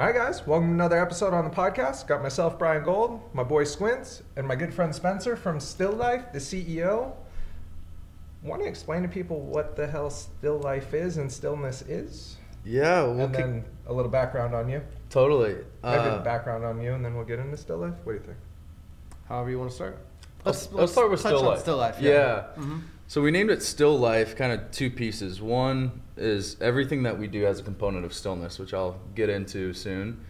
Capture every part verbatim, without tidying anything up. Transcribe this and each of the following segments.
All right, guys, welcome to another episode on the podcast. Got myself, Brian Gold, my boy Squints, and my good friend Spencer from Still Life, the C E O. Want to explain to people what the hell Still Life is and stillness is? Yeah. We'll and then keep... a little background on you. Totally. Uh, Maybe background on you, and then we'll get into Still Life. What do you think? However you want to start. Let's, let's, let's start with Still Life. Still Life. Yeah. yeah. Mm-hmm. So we named it Still Life, kind of two pieces. One is everything that we do has a component of stillness, which I'll get into soon.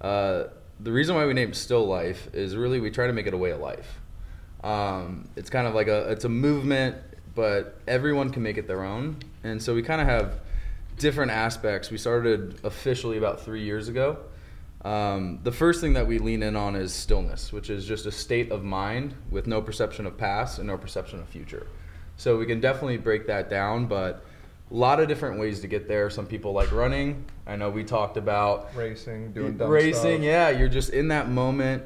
Uh, the reason why we named Still Life is really we try to make it a way of life. Um, it's kind of like a it's a movement, but everyone can make it their own. And so we kind of have different aspects. We started officially about three years ago. Um, the first thing that we lean in on is stillness, which is just a state of mind with no perception of past and no perception of future. So we can definitely break that down, but a lot of different ways to get there. Some people like running. I know we talked about racing, doing dumb racing, stuff. Racing, yeah. You're just in that moment.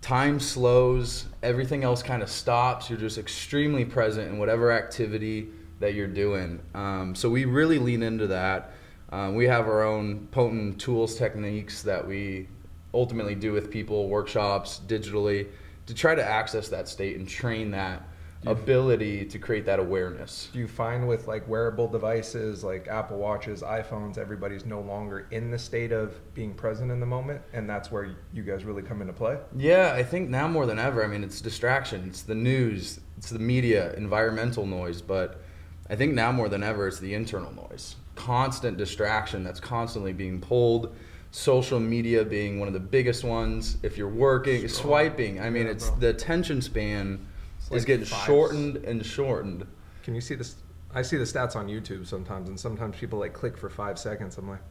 Time slows. Everything else kind of stops. You're just extremely present in whatever activity that you're doing. Um, so we really lean into that. Um, we have our own potent tools, techniques that we ultimately do with people, workshops, digitally, to try to access that state and train that ability to create that awareness. Do you find with like wearable devices like Apple Watches, iPhones, everybody's no longer in the state of being present in the moment, and that's where you guys really come into play? Yeah, I think now more than ever, I mean, it's distraction, it's the news, it's the media, environmental noise, but I think now more than ever, it's the internal noise. Constant distraction that's constantly being pulled, social media being one of the biggest ones. If you're working, sure. swiping, I mean, yeah, it's bro. the attention span Like is getting fives. shortened and shortened. Can you see this? I see the stats on YouTube sometimes, and sometimes people like click for five seconds. I'm like,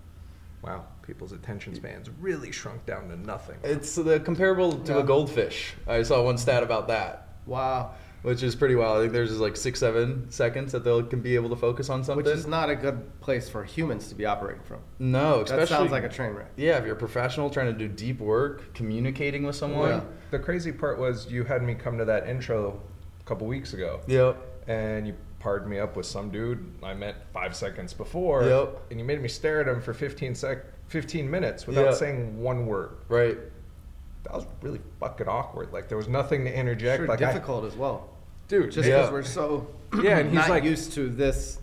wow, people's attention spans really shrunk down to nothing. It's the comparable to yeah. a goldfish. I saw one stat about that. Wow. Which is pretty wild. I think there's like six, seven seconds that they can be able to focus on something. Which is not a good place for humans to be operating from. No, especially. That sounds like a train wreck. Yeah, if you're a professional trying to do deep work, communicating with someone. Yeah. The crazy part was you had me come to that intro a couple weeks ago. Yep. And you paired me up with some dude I met five seconds before. Yep. And you made me stare at him for fifteen sec, fifteen minutes without yep. saying one word. Right. That was really fucking awkward. Like, there was nothing to interject. Sure, like difficult I, as well. Dude, just because yeah. we're so yeah, and he's not like, used to this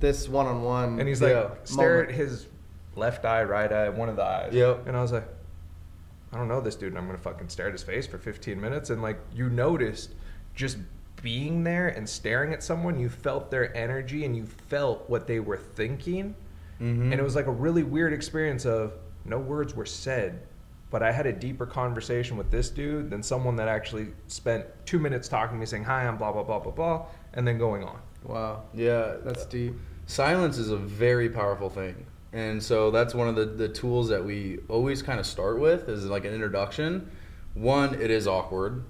this one-on-one. And he's like, yeah, stare moment. at his left eye, right eye, one of the eyes. Yep. And I was like, I don't know this dude, and I'm going to fucking stare at his face for fifteen minutes. And, like, you noticed just being there and staring at someone, you felt their energy and you felt what they were thinking. Mm-hmm. And it was, like, a really weird experience of no words were said, but I had a deeper conversation with this dude than someone that actually spent two minutes talking to me saying, hi, I'm blah, blah, blah, blah, blah, and then going on. Wow. Yeah. That's deep. Silence is a very powerful thing. And so that's one of the, the tools that we always kind of start with is like an introduction. One, it is awkward.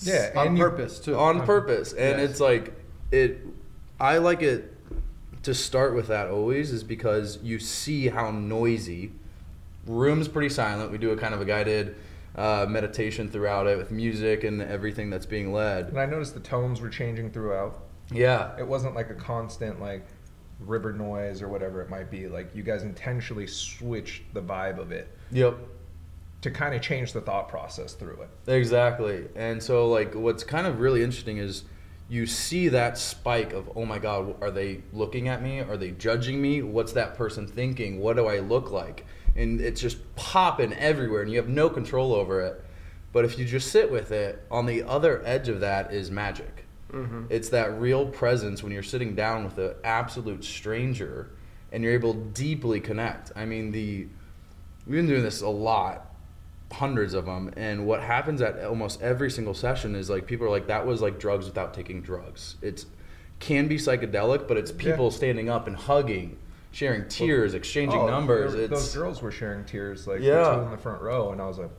Yeah. On purpose, too. On purpose. And yes. it's like, it. I like it to start with that always is because you see how noisy. Room's pretty silent. We do a kind of a guided uh, meditation throughout it with music and everything that's being led. And I noticed the tones were changing throughout. Yeah. It wasn't like a constant like river noise or whatever it might be. Like you guys intentionally switched the vibe of it. Yep. To kind of change the thought process through it. Exactly. And so like what's kind of really interesting is you see that spike of, oh my God, are they looking at me? Are they judging me? What's that person thinking? What do I look like? And it's just popping everywhere, and you have no control over it. But if you just sit with it, on the other edge of that is magic. Mm-hmm. It's that real presence when you're sitting down with an absolute stranger, and you're able to deeply connect. I mean, the we've been doing this a lot, hundreds of them, and what happens at almost every single session is like people are like, that was like drugs without taking drugs. It can be psychedelic, but it's people yeah. standing up and hugging. Sharing tears, exchanging oh, numbers. It's, those girls were sharing tears, like yeah. the two in the front row, and I was like,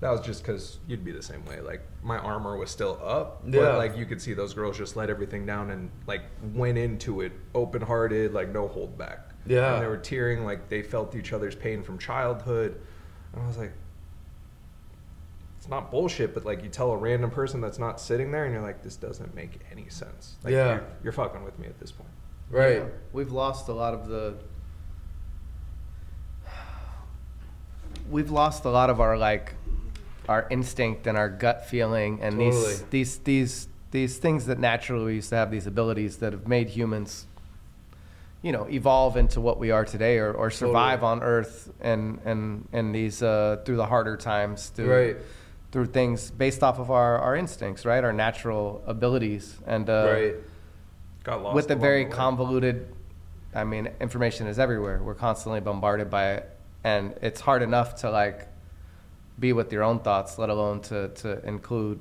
that was just because you'd be the same way. Like my armor was still up, yeah. but like you could see those girls just let everything down and like went into it open-hearted, like no hold back. Yeah, and they were tearing like they felt each other's pain from childhood, and I was like, it's not bullshit, but like you tell a random person that's not sitting there, and you're like, this doesn't make any sense. Like, yeah, you're, you're fucking with me at this point. Right. Yeah, we've lost a lot of the we've lost a lot of our like our instinct and our gut feeling and totally. these these these these things that naturally we used to have, these abilities that have made humans, you know, evolve into what we are today, or, or survive totally. on Earth and and and these uh, through the harder times, through right. through things based off of our, our instincts, right, our natural abilities, and uh, right. got lost with the very the convoluted. I mean, information is everywhere. We're constantly bombarded by it, and it's hard enough to like be with your own thoughts, let alone to to include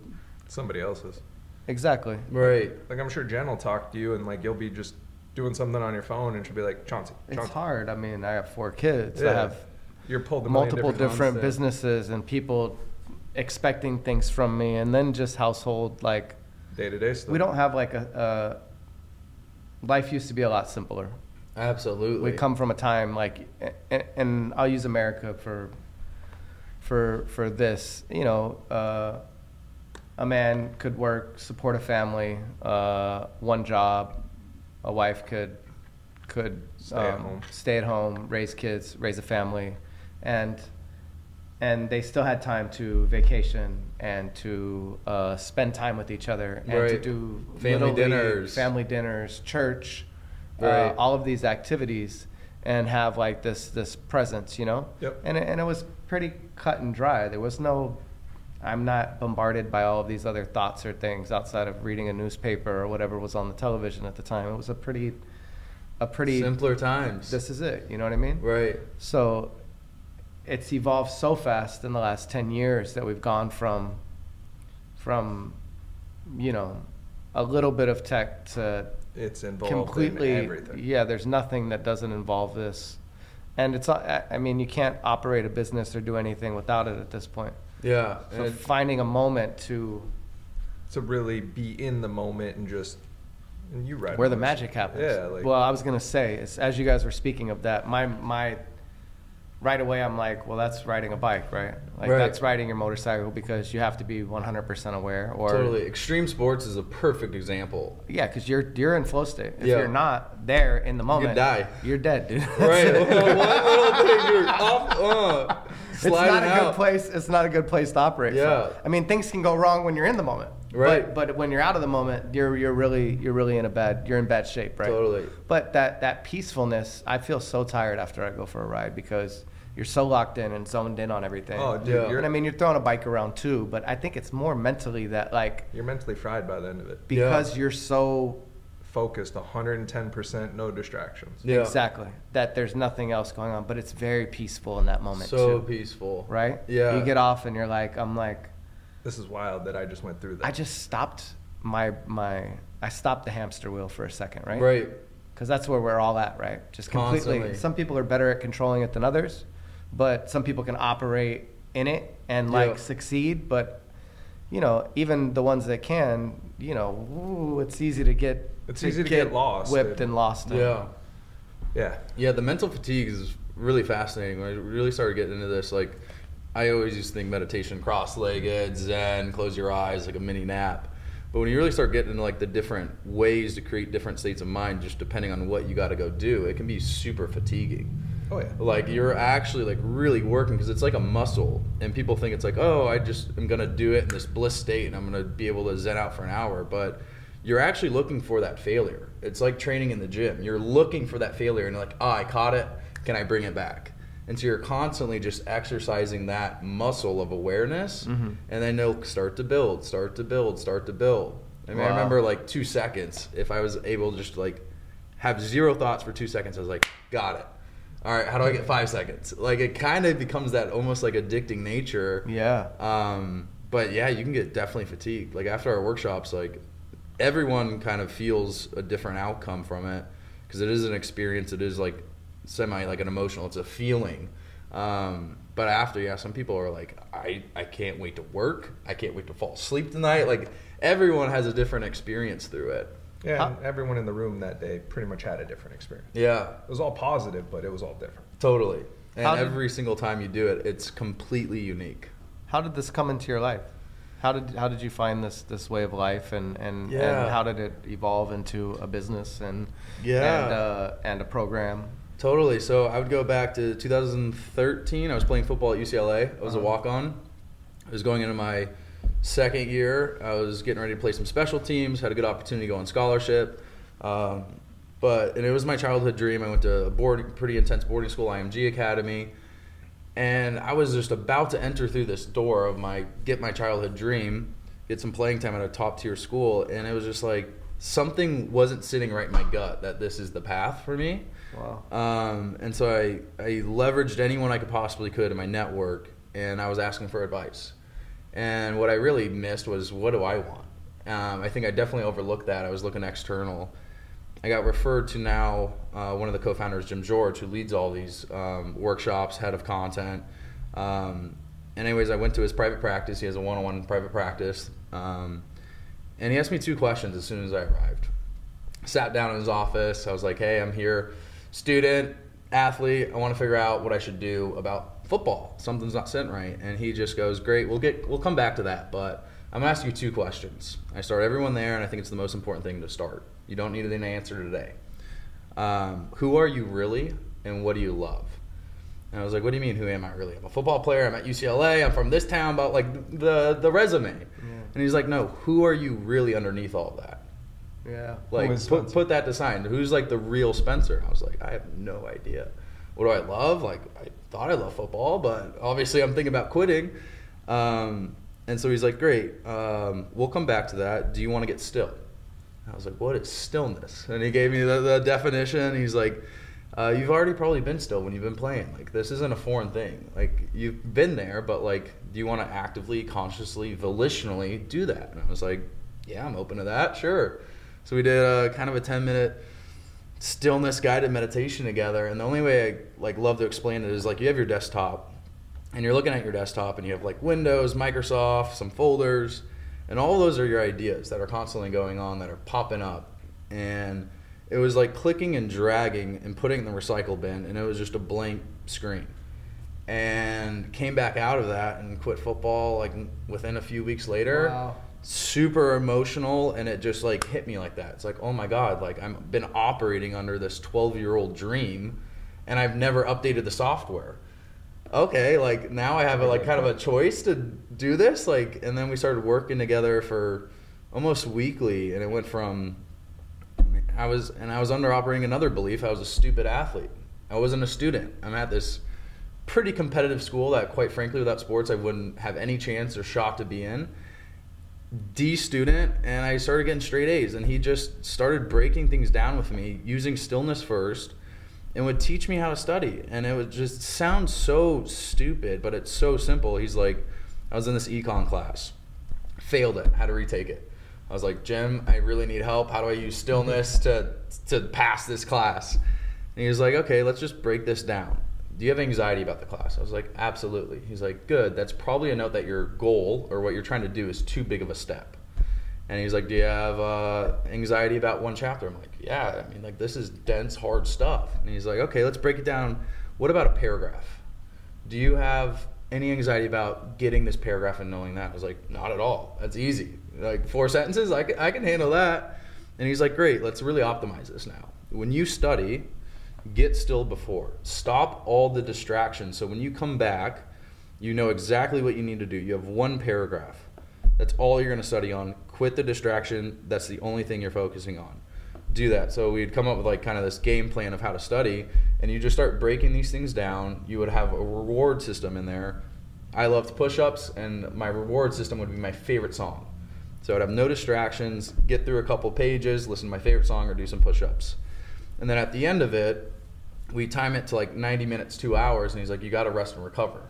somebody else's. Exactly. Right. Like I'm sure Jen will talk to you, and like you'll be just doing something on your phone, and she'll be like, Chauncey, Chauncey. It's hard. I mean, I have four kids. Yeah. I have You're pulled multiple different, different businesses and people expecting things from me, and then just household, like... day-to-day stuff. We don't have, like, a... a life used to be a lot simpler. Absolutely. We come from a time, like... And, and I'll use America for for for this. You know, uh, a man could work, support a family, uh, one job... A wife could could stay, um, at home. stay at home, raise kids, raise a family, and and they still had time to vacation and to uh, spend time with each other and right. to do family dinners, family dinners, church, right. uh, all of these activities, and have like this this presence, you know. Yep. And it, and it was pretty cut and dry. There was no, I'm not bombarded by all of these other thoughts or things outside of reading a newspaper or whatever was on the television at the time. It was a pretty, a pretty simpler times. This is it. You know what I mean? Right. So it's evolved so fast in the last ten years that we've gone from, from, you know, a little bit of tech to it's involved completely in everything. Yeah. There's nothing that doesn't involve this. And it's, I mean, you can't operate a business or do anything without it at this point. Yeah. So and finding a moment to... To really be in the moment and just... And you write where the it. magic happens. Yeah. Like, well, I was going to say, it's, as you guys were speaking of that, my... my right away, I'm like, well, that's riding a bike, right? Like, right. that's riding your motorcycle because you have to be one hundred percent aware or... Totally. Extreme sports is a perfect example. Yeah, because you're you're in flow state. If yeah. you're not there in the moment... You die. You're dead, dude. Right. Well, one little thing, you're off... Uh. It's not a out. good place. It's not a good place to operate. Yeah. From. I mean, things can go wrong when you're in the moment. Right. But, but when you're out of the moment, you're you're really you're really in a bad you're in bad shape, right? Totally. But that that peacefulness, I feel so tired after I go for a ride because you're so locked in and zoned in on everything. Oh, dude. Yeah. And I mean, you're throwing a bike around too, but I think it's more mentally that like you're mentally fried by the end of it because yeah. you're so focused, one hundred ten percent, no distractions. Yeah. Exactly. That there's nothing else going on, but it's very peaceful in that moment so too. So peaceful. Right? Yeah. You get off and you're like, I'm like... This is wild that I just went through that. I just stopped my... my I stopped the hamster wheel for a second, right? Right. Because that's where we're all at, right? Just completely... Constantly. Some people are better at controlling it than others, but some people can operate in it and like yeah. succeed, but... You know, even the ones that can, you know, ooh, it's easy to get it's to easy to get, get lost, whipped, and lost. In. Yeah, yeah, yeah. The mental fatigue is really fascinating. When I really started getting into this, like, I always used to think meditation, cross-legged, Zen, close your eyes, like a mini nap. But when you really start getting into like the different ways to create different states of mind, just depending on what you got to go do, it can be super fatiguing. Oh yeah. Like you're actually like really working because it's like a muscle and people think it's like, oh, I just am going to do it in this bliss state and I'm going to be able to zen out for an hour. But you're actually looking for that failure. It's like training in the gym. You're looking for that failure and you're like, oh, I caught it. Can I bring it back? And so you're constantly just exercising that muscle of awareness mm-hmm. and then it'll start to build, start to build, start to build. I mean, wow. I remember like two seconds if I was able to just like have zero thoughts for two seconds, I was like, got it. All right, how do I get five seconds? Like it kind of becomes that almost like addicting nature. Yeah. Um, but yeah, you can get definitely fatigued. Like after our workshops, like everyone kind of feels a different outcome from it because it is an experience. It is like semi like an emotional, it's a feeling. Um, but after, yeah, some people are like, I, I can't wait to work. I can't wait to fall asleep tonight. Like everyone has a different experience through it. Yeah, and everyone in the room that day pretty much had a different experience. Yeah. It was all positive, but it was all different. Totally. And did, every single time you do it, it's completely unique. How did this come into your life? How did how did you find this, this way of life, and, and, yeah. and how did it evolve into a business and yeah. and, uh, and a program? Totally. So I would go back to two thousand thirteen. I was playing football at U C L A. I was uh-huh. a walk-on. I was going into my second year. I was getting ready to play some special teams, had a good opportunity to go on scholarship. Um, but and it was my childhood dream. I went to a board, pretty intense boarding school, I M G Academy. And I was just about to enter through this door of my get my childhood dream, get some playing time at a top-tier school. And it was just like something wasn't sitting right in my gut that this is the path for me. Wow. Um, and so I, I leveraged anyone I could possibly could in my network, and I was asking for advice. And what I really missed was, what do I want? Um, I think I definitely overlooked that. I was looking external. I got referred to now uh, one of the co-founders, Jim George, who leads all these um, workshops, head of content. Um, and anyways, I went to his private practice. He has a one-on-one private practice. Um, and he asked me two questions as soon as I arrived. Sat down in his office. I was like, hey, I'm here. Student, athlete, I want to figure out what I should do about football. Something's not sitting right. And he just goes, great, we'll get, we'll come back to that, but I'm going to ask you two questions. I start everyone there, and I think it's the most important thing to start. You don't need an answer today. Um, who are you really, and what do you love? And I was like, what do you mean, who am I really? I'm a football player. I'm at U C L A. I'm from this town, about like the, the resume. Yeah. And he's like, no, who are you really underneath all of that? Yeah, like put, put that to sign. Who's like the real Spencer? I was like, I have no idea. What do I love? Like, I thought I loved football, but obviously I'm thinking about quitting. Um, and so he's like, great, um, we'll come back to that. Do you want to get still? And I was like, what is stillness? And he gave me the, the definition. He's like, uh, you've already probably been still when you've been playing. Like, this isn't a foreign thing. Like, you've been there, but like, do you want to actively, consciously, volitionally do that? And I was like, yeah, I'm open to that. Sure. So we did a, kind of a ten-minute stillness guided meditation together, and the only way I like love to explain it is like you have your desktop, and you're looking at your desktop, and you have like Windows, Microsoft, some folders, and all those are your ideas that are constantly going on that are popping up, and it was like clicking and dragging and putting in the recycle bin, and it was just a blank screen, and came back out of that and quit football like within a few weeks later. Wow. Super emotional, and it just like hit me like that. It's like, oh my god, like I've been operating under this twelve year old dream, and I've never updated the software. Okay, like now I have a, like kind of a choice to do this, like. And then we started working together for almost weekly, and it went from I was and I was under operating another belief. I was a stupid athlete. I wasn't a student. I'm at this pretty competitive school that, quite frankly, without sports I wouldn't have any chance or shot to be in. D student, and I started getting straight A's, and he just started breaking things down with me using stillness first, and would teach me how to study. And it would just sound so stupid, but it's so simple. He's like, I was in this econ class, failed it, had to retake it. I was like, Jim, I really need help. How do I use stillness to to pass this class? And he was like, okay, let's just break this down. Do you have anxiety about the class? I was like, absolutely. He's like, good. That's probably a note that your goal or what you're trying to do is too big of a step. And he's like, do you have uh, anxiety about one chapter? I'm like, yeah. I mean, like, this is dense, hard stuff. And he's like, okay, let's break it down. What about a paragraph? Do you have any anxiety about getting this paragraph and knowing that? I was like, not at all. That's easy. Like, four sentences, I can, I can handle that. And he's like, great. Let's really optimize this now. When you study, get still before. Stop all the distractions. So when you come back, you know exactly what you need to do. You have one paragraph. That's all you're going to study on. Quit the distraction. That's the only thing you're focusing on. Do that. So we'd come up with like kind of this game plan of how to study, and you just start breaking these things down. You would have a reward system in there. I loved push-ups, and my reward system would be my favorite song. So I'd have no distractions, get through a couple pages, listen to my favorite song, or do some push-ups. And then at the end of it, we time it to like ninety minutes, two hours, and he's like, you got to rest and recover,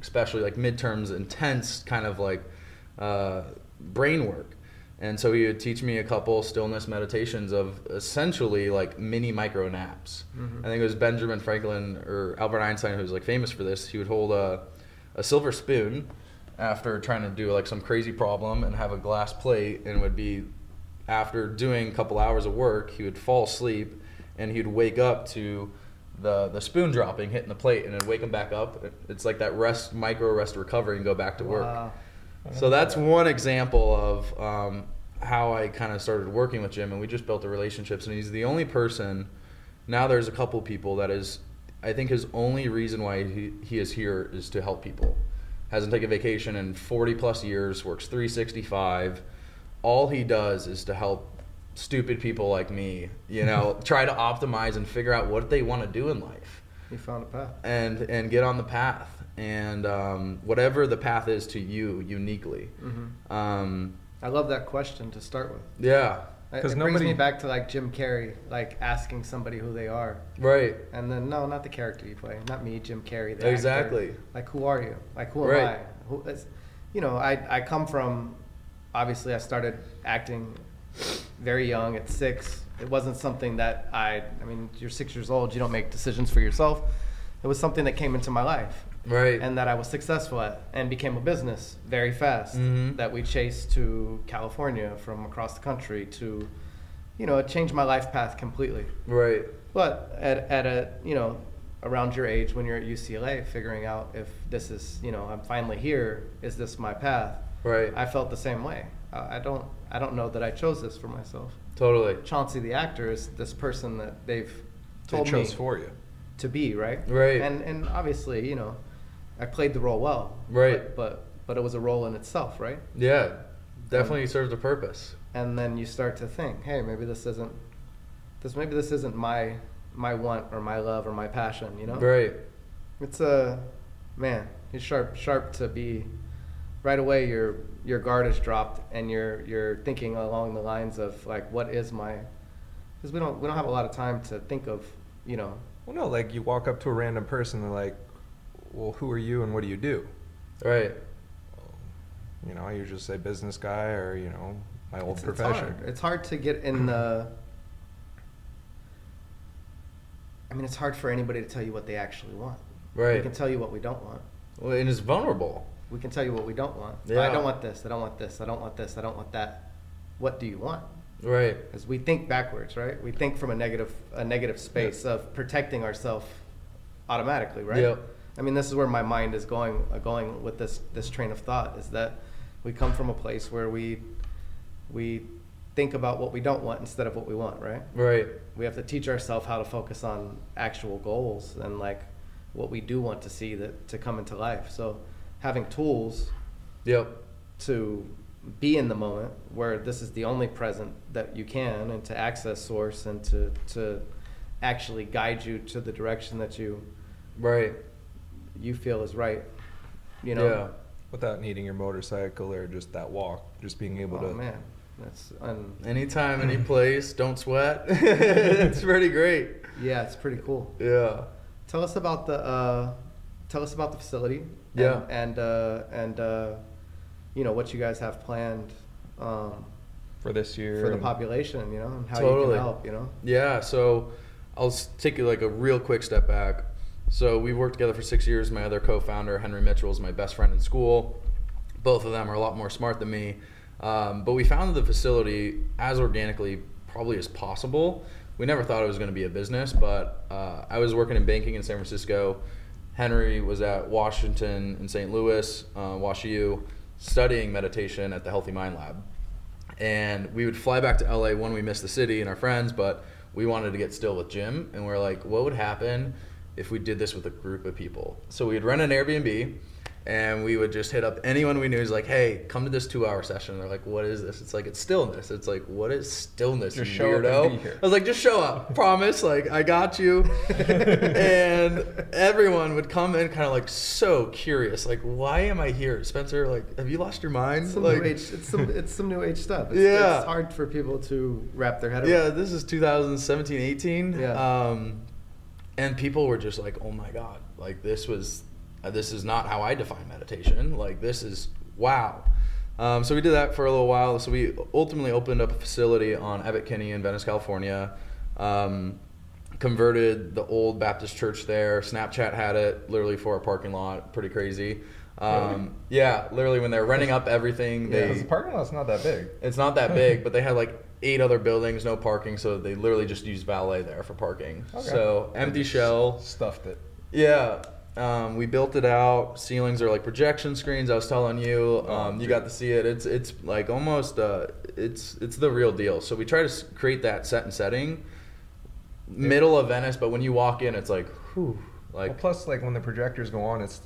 especially like midterms, intense kind of like uh, brain work. And so he would teach me a couple stillness meditations of essentially like mini micro naps. Mm-hmm. I think it was Benjamin Franklin or Albert Einstein who's like famous for this. He would hold a, a silver spoon after trying to do like some crazy problem and have a glass plate, and would be after doing a couple hours of work, he would fall asleep, and he'd wake up to the the spoon dropping, hitting the plate, and then wake him back up. It's like that rest, micro rest, recovery, and go back to work. Wow. So that's one example of um, how I kind of started working with Jim, and we just built the relationships. And he's the only person Now there's a couple people that is, I think his only reason why he, he is here is to help people. Hasn't taken vacation in forty plus years, works three sixty-five. All he does is to help stupid people like me, you know, try to optimize and figure out what they want to do in life. You found a path. And and get on the path. And um, whatever the path is to you uniquely. Mm-hmm. Um, I love that question to start with. Yeah. It, it nobody... brings me back to like Jim Carrey, like asking somebody who they are. Right. And then, no, not the character you play. Not me, Jim Carrey. The exactly. Actor. Like, who are you? Like, who am right. I? Who is, you know, I, I come from, obviously I started acting very young at six. It wasn't something that I, I mean, you're six years old, you don't make decisions for yourself. It was something that came into my life. Right. And that I was successful at and became a business very fast, mm-hmm. that we chased to California from across the country to, you know, it changed my life path completely. Right. But at, at a, you know, around your age when you're at U C L A, figuring out if this is, you know, I'm finally here, is this my path? Right. I felt the same way. I don't, I don't know that I chose this for myself. Totally. Chauncey, the actor, is this person that they've told they chose me for you to be, right? Right. And and obviously, you know, I played the role well. Right. But but, but it was a role in itself, right? Yeah. Definitely and, served a purpose. And then you start to think, hey, maybe this isn't this maybe this isn't my my want or my love or my passion, you know? Right. It's a man, it's sharp sharp to be right away your your guard is dropped and you're you're thinking along the lines of like, what is my, because we don't we don't have a lot of time to think of, you know. Well, no, like you walk up to a random person and like, well, who are you and what do you do? Right. You know, I usually say business guy or, you know, my old it's, profession. It's hard. It's hard to get in the, I mean, it's hard for anybody to tell you what they actually want. Right. We can tell you what we don't want. Well, and it's vulnerable. We can tell you what we don't want. Yeah. I don't want this. I don't want this. I don't want this. I don't want that. What do you want? Right. Because we think backwards, right? We think from a negative a negative space, yep. of protecting ourselves automatically, right? Yep. I mean, this is where my mind is going uh, going with this this train of thought, is that we come from a place where we we think about what we don't want instead of what we want, right? Right. We have to teach ourselves how to focus on actual goals and like what we do want to see that to come into life. So having tools, yep. to be in the moment where this is the only present that you can, and to access source and to to actually guide you to the direction that you right you feel is right, you know. Yeah. Without needing your motorcycle or just that walk, just being able oh, to. Oh man, that's un- anytime, any place. Don't sweat. It's pretty great. Yeah, it's pretty cool. Yeah. Tell us about the uh, tell us about the facility. Yeah. And and uh, and. Uh, you know, what you guys have planned um, for this year for the population, you know, and how totally. You can help, you know? Yeah, so I'll take you like a real quick step back. So we worked together for six years. My other co-founder, Henry Mitchell, is my best friend in school. Both of them are a lot more smart than me. Um, but we founded the facility as organically probably as possible. We never thought it was gonna be a business, but uh, I was working in banking in San Francisco. Henry was at Washington in Saint Louis, uh, WashU, studying meditation at the Healthy Mind Lab. And we would fly back to L A when we missed the city and our friends, but we wanted to get still with Jim. And we're like, what would happen if we did this with a group of people? So we'd rent an Airbnb and we would just hit up anyone we knew. He's like, hey, come to this two hour session. And they're like, what is this? It's like, it's stillness. It's like, what is stillness? Just show up and be here. I was like, just show up, promise. Like, I got you. And everyone would come in kind of like so curious. Like, why am I here? Spencer, like, have you lost your mind? It's some, like, new, age, it's some, it's some new age stuff. It's, yeah. It's hard for people to wrap their head around. Yeah, this is two thousand seventeen, eighteen. Yeah. Um, and people were just like, oh my God, like this was... This is not how I define meditation. Like, this is wow. Um, so we did that for a little while. So we ultimately opened up a facility on Abbot Kinney in Venice, California. Um, converted the old Baptist church there. Snapchat had it literally for a parking lot. Pretty crazy. Um, yeah, literally when they're renting up everything. They, yeah, the parking lot's not that big. It's not that big, but they had like eight other buildings, no parking. So they literally just used valet there for parking. Okay. So empty shell. Stuffed it. Yeah. Um, we built it out. Ceilings are like projection screens. I was telling you, um, you got to see it. It's it's like almost uh, it's it's the real deal. So we try to create that set and setting middle of Venice, but when you walk in, it's like, whew. Like, well, plus, like, when the projectors go on, it's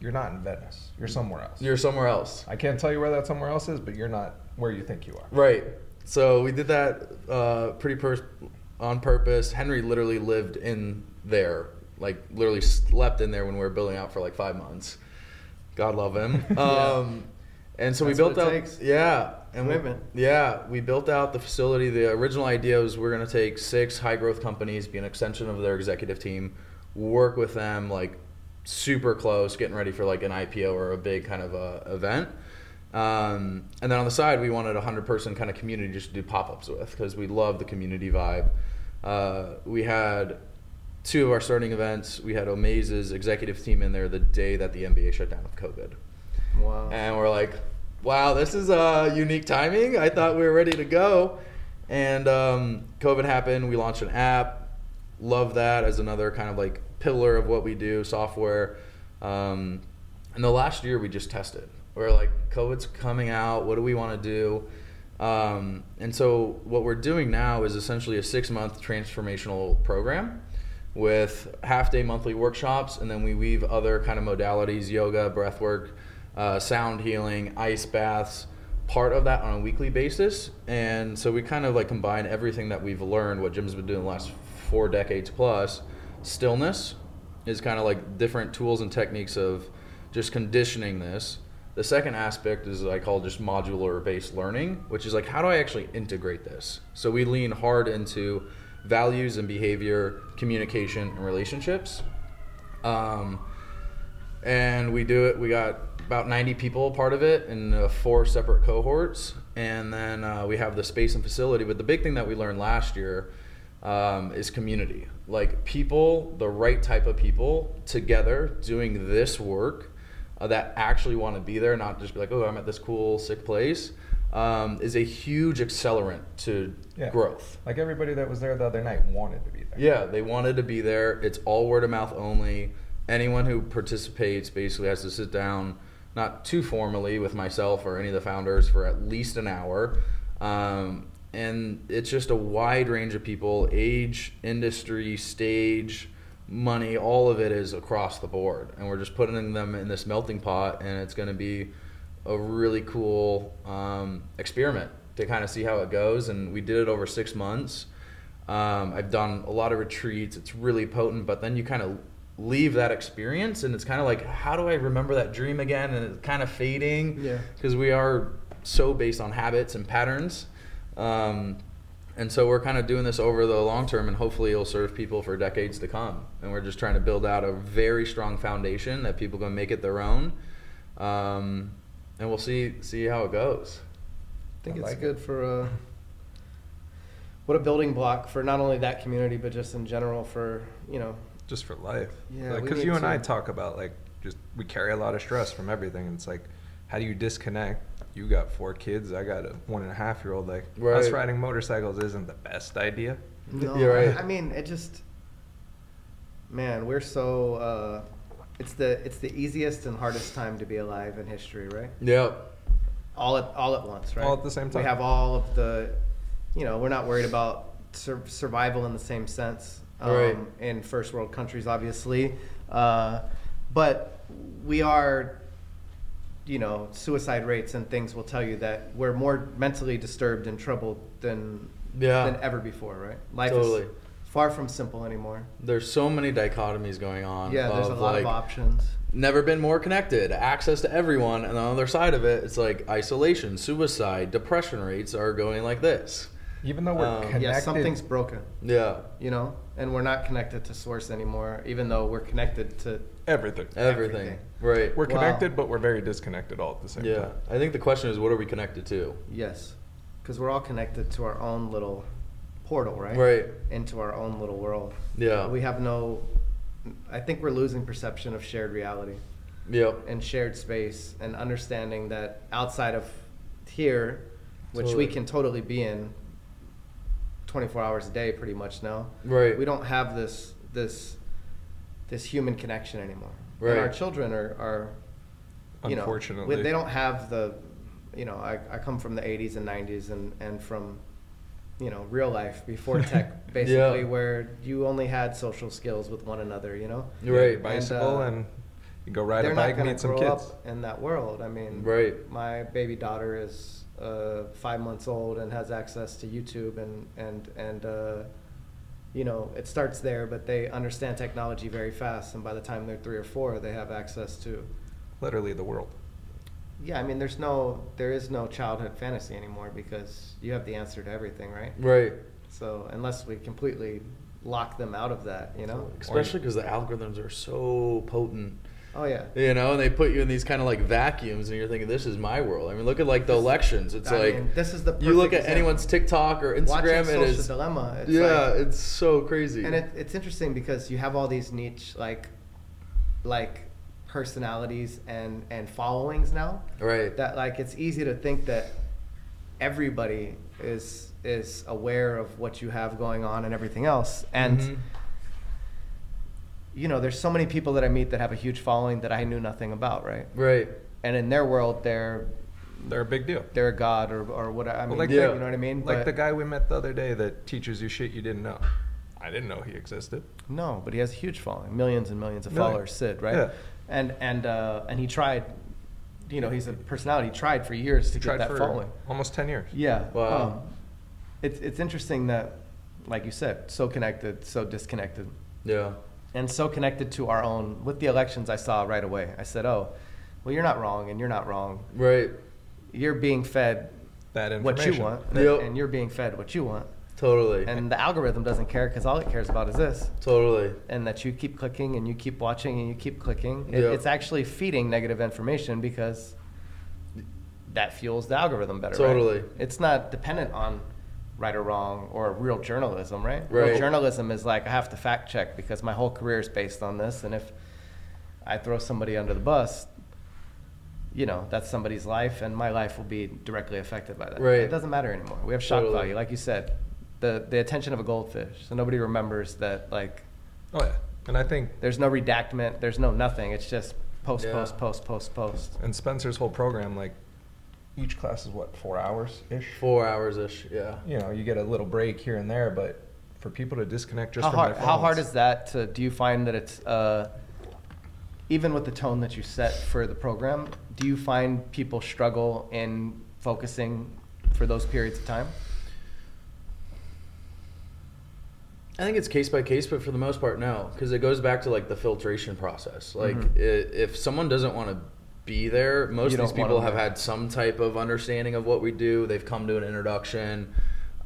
you're not in Venice. You're somewhere else. You're somewhere else. I can't tell you where that somewhere else is, but you're not where you think you are. Right. So we did that uh, pretty pers- on purpose. Henry literally lived in there, like literally slept in there when we were building out for like five months. God love him. yeah. Um, and so That's we built out. Takes. Yeah. And we, yeah, we built out the facility. The original idea was we're going to take six high growth companies, be an extension of their executive team, work with them like super close, getting ready for like an I P O or a big kind of a event. Um, and then on the side, we wanted a hundred person kind of community just to do pop-ups with, because we love the community vibe. Uh, we had two of our starting events. We had Omaze's executive team in there the day that the N B A shut down with COVID. Wow. And we're like, wow, this is uh, unique timing. I thought we were ready to go. And um, COVID happened. We launched an app. Love that as another kind of like pillar of what we do, software. Um, and the last year we just tested. We we're like, COVID's coming out. What do we want to do? Um, and so what we're doing now is essentially a six-month transformational program with half-day monthly workshops. And then we weave other kind of modalities, yoga, breath work, Uh, sound healing, ice baths, part of that on a weekly basis. And so we kind of like combine everything that we've learned, what Jim's been doing the last four decades plus. Stillness is kind of like different tools and techniques of just conditioning this. The second aspect is what I call just modular based learning, which is like, how do I actually integrate this? So we lean hard into values and behavior, communication, and relationships. Um, and we do it, we got about ninety people part of it in uh, four separate cohorts. And then uh, we have the space and facility. But the big thing that we learned last year um, is community. Like people, the right type of people together doing this work uh, that actually want to be there, not just be like, oh, I'm at this cool, sick place, um, is a huge accelerant to yeah. growth. Like everybody that was there the other night wanted to be there. Yeah, they wanted to be there. It's all word of mouth only. Anyone who participates basically has to sit down, not too formally, with myself or any of the founders for at least an hour. Um, and it's just a wide range of people, age, industry, stage, money, all of it is across the board. And we're just putting them in this melting pot, and it's going to be a really cool um, experiment to kind of see how it goes. And we did it over six months. Um, I've done a lot of retreats. It's really potent, but then you kind of leave that experience and it's kind of like, how do I remember that dream again? And it's kind of fading, yeah, because we are so based on habits and patterns, um and so we're kind of doing this over the long term, and hopefully it'll serve people for decades to come. And we're just trying to build out a very strong foundation that people can make it their own, um and we'll see see how it goes. I think I it's like good it. for uh what a building block for not only that community, but just in general for, you know, just for life. Yeah, because like, you and to. I talk about, like, just we carry a lot of stress from everything. And it's like, how do you disconnect? You got four kids. I got a one and a half year old. Like, right. Us riding motorcycles isn't the best idea. No, you're right. I mean, it just, man, we're so, uh, it's the it's the easiest and hardest time to be alive in history, right? Yep. All at, all at once, right? All at the same time. We have all of the, you know, we're not worried about sur- survival in the same sense. Um, right. In first world countries, obviously, uh, but we are, you know, suicide rates and things will tell you that we're more mentally disturbed and troubled than yeah. than ever before, right? Life totally. is far from simple anymore. There's so many dichotomies going on. Yeah, of, there's a lot like, of options. Never been more connected, access to everyone, and on the other side of it, it's like isolation, suicide, depression rates are going like this. Even though we're um, connected. Yeah, something's broken. Yeah. You know? And we're not connected to source anymore, even though we're connected to everything. Everything. everything. Right. We're connected, wow. but we're very disconnected all at the same yeah. time. I think the question is, what are we connected to? Yes. Because we're all connected to our own little portal, right? Right. Into our own little world. Yeah. We have no, I think we're losing perception of shared reality. Yep. And shared space, and understanding that outside of here, which totally. we can totally be in, twenty-four hours a day pretty much now. Right. We don't have this this this human connection anymore. Right. And our children are, are you Unfortunately. know, they don't have the, you know, I, I come from the eighties and nineties and, and from you know, real life before tech, basically, yeah. where you only had social skills with one another, you know? Right, bicycle and, uh, and you go ride a bike and meet some kids. Up in that world. I mean, right. my baby daughter is uh, five months old and has access to YouTube and, and, and uh, you know, it starts there, but they understand technology very fast. And by the time they're three or four, they have access to literally the world. Yeah, I mean, there's no, there is no childhood fantasy anymore because you have the answer to everything, right? Right. So unless we completely lock them out of that, you know? Especially because the algorithms are so potent. Oh, yeah. You know, and they put you in these kind of like vacuums and you're thinking, this is my world. I mean, look at like the this, elections. It's I like, mean, this is the you look at example. Anyone's TikTok or Instagram. Watching Social Dilemma. It's yeah, like, it's so crazy. And it, it's interesting because you have all these niche, like, like, personalities and and followings now, right, that like it's easy to think that everybody is is aware of what you have going on and everything else, and mm-hmm. you know, there's so many people that I meet that have a huge following that I knew nothing about, right right and in their world they're they're a big deal, they're a god or or whatever. I mean, well, like yeah. the, you know what I mean, like but, the guy we met the other day that teaches you shit you didn't know. I didn't know he existed. No, but he has a huge following, millions and millions of Million. followers, Sid, right? Yeah. And and uh, and he tried, you know, he's a personality. He tried for years to he get that following. Almost ten years. Yeah. Wow. Um, it's it's interesting that, like you said, so connected, so disconnected. Yeah. And so connected to our own. With the elections, I saw right away. I said, oh, well, you're not wrong, and you're not wrong. Right. You're being fed that information. What you want, yep. and you're being fed what you want. Totally. And the algorithm doesn't care because all it cares about is this. Totally. And that you keep clicking and you keep watching and you keep clicking. It, yep. It's actually feeding negative information because that fuels the algorithm better. Totally. Right? It's not dependent on right or wrong or real journalism, right? Right. Real journalism is like, I have to fact check because my whole career is based on this. And if I throw somebody under the bus, you know, that's somebody's life and my life will be directly affected by that. Right. It doesn't matter anymore. We have shock totally. value, like you said. The the attention of a goldfish. So nobody remembers that, like... Oh, yeah. And I think... There's no redactment. There's no nothing. It's just post, yeah. post, post, post, post. And Spencer's whole program, like, each class is, what, four hours-ish? Four hours-ish, yeah. You know, you get a little break here and there, but for people to disconnect just how from hard, their phones... How hard is that to... Do you find that it's... Uh, even with the tone that you set for the program, do you find people struggle in focusing for those periods of time? I think it's case by case, but for the most part, no, because it goes back to like the filtration process. Like mm-hmm. it, if someone doesn't want to be there, most you of these people have there. had some type of understanding of what we do. They've come to an introduction.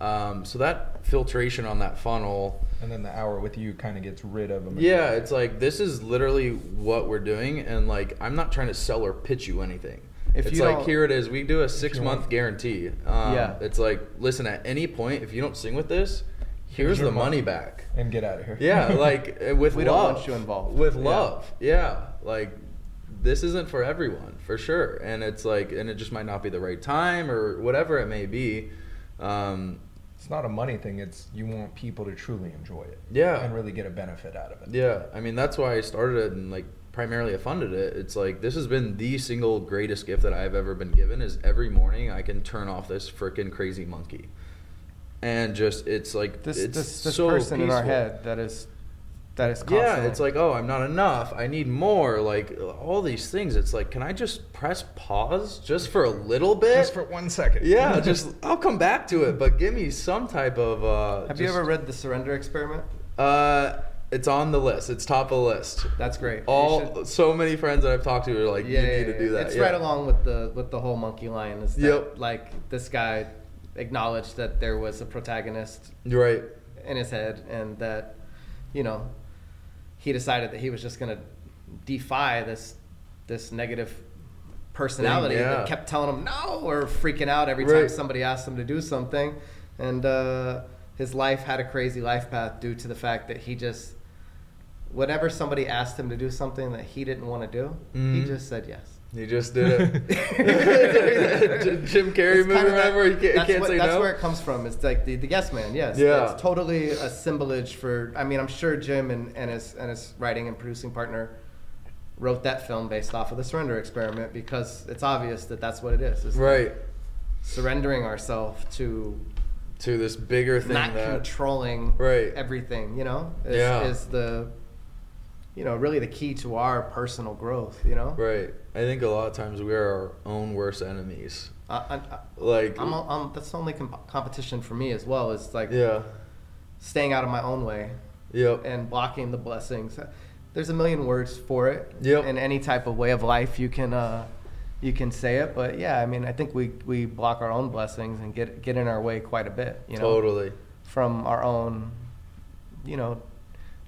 Um, so that filtration on that funnel. And then the hour with you kind of gets rid of them. Yeah, it's like, this is literally what we're doing. And like, I'm not trying to sell or pitch you anything. If it's like, here it is. We do a six month guarantee. Um, yeah. It's like, listen, at any point, if you don't sing with this, here's the money back. And get out of here. Yeah, like with love. We don't want you involved. With love, yeah. Like, this isn't for everyone, for sure. And it's like, and it just might not be the right time or whatever it may be. Um, it's not a money thing. It's you want people to truly enjoy it. Yeah. And really get a benefit out of it. Yeah, I mean, that's why I started it and like primarily I funded it. It's like, this has been the single greatest gift that I've ever been given is every morning I can turn off this freaking crazy monkey. And just it's like this, it's this, this so person peaceful. In our head that is that is constant. Yeah, it's like, oh, I'm not enough, I need more, like all these things. It's like, can I just press pause just for a little bit, just for one second? Yeah. Just I'll come back to it, but give me some type of uh have just, you ever read The Surrender Experiment? uh It's on the list. It's top of the list. That's great. All should... so many friends that I've talked to are like, yeah, you yeah, need yeah, to do that. It's yeah. right along with the with the whole monkey line. Is that, yep. like this guy acknowledged that there was a protagonist right in his head, and that, you know, he decided that he was just going to defy this this negative personality yeah. that kept telling him no or freaking out every right. time somebody asked him to do something. And uh, his life had a crazy life path due to the fact that he just, whenever somebody asked him to do something that he didn't want to do, mm-hmm. he just said yes. You just did it. Jim Carrey movie, remember? You can't, that's can't what, say that's no. That's where it comes from. It's like the, the yes man, yes. Yeah. It's totally a symbolage for, I mean, I'm sure Jim and, and, his, and his writing and producing partner wrote that film based off of The Surrender Experiment because it's obvious that that's what it is. It's right. Like surrendering ourselves to to this bigger thing, not that, controlling right. everything, you know, is, yeah. is the, you know, really the key to our personal growth, you know? Right. I think a lot of times we are our own worst enemies. I, I, I, like, I'm, I'm, that's the only comp- competition for me as well, is like yeah. staying out of my own way. Yep. And blocking the blessings. There's a million words for it. Yep. In any type of way of life, you can uh, you can say it. But yeah, I mean, I think we, we block our own blessings and get get in our way quite a bit. You know, totally. From our own, you know,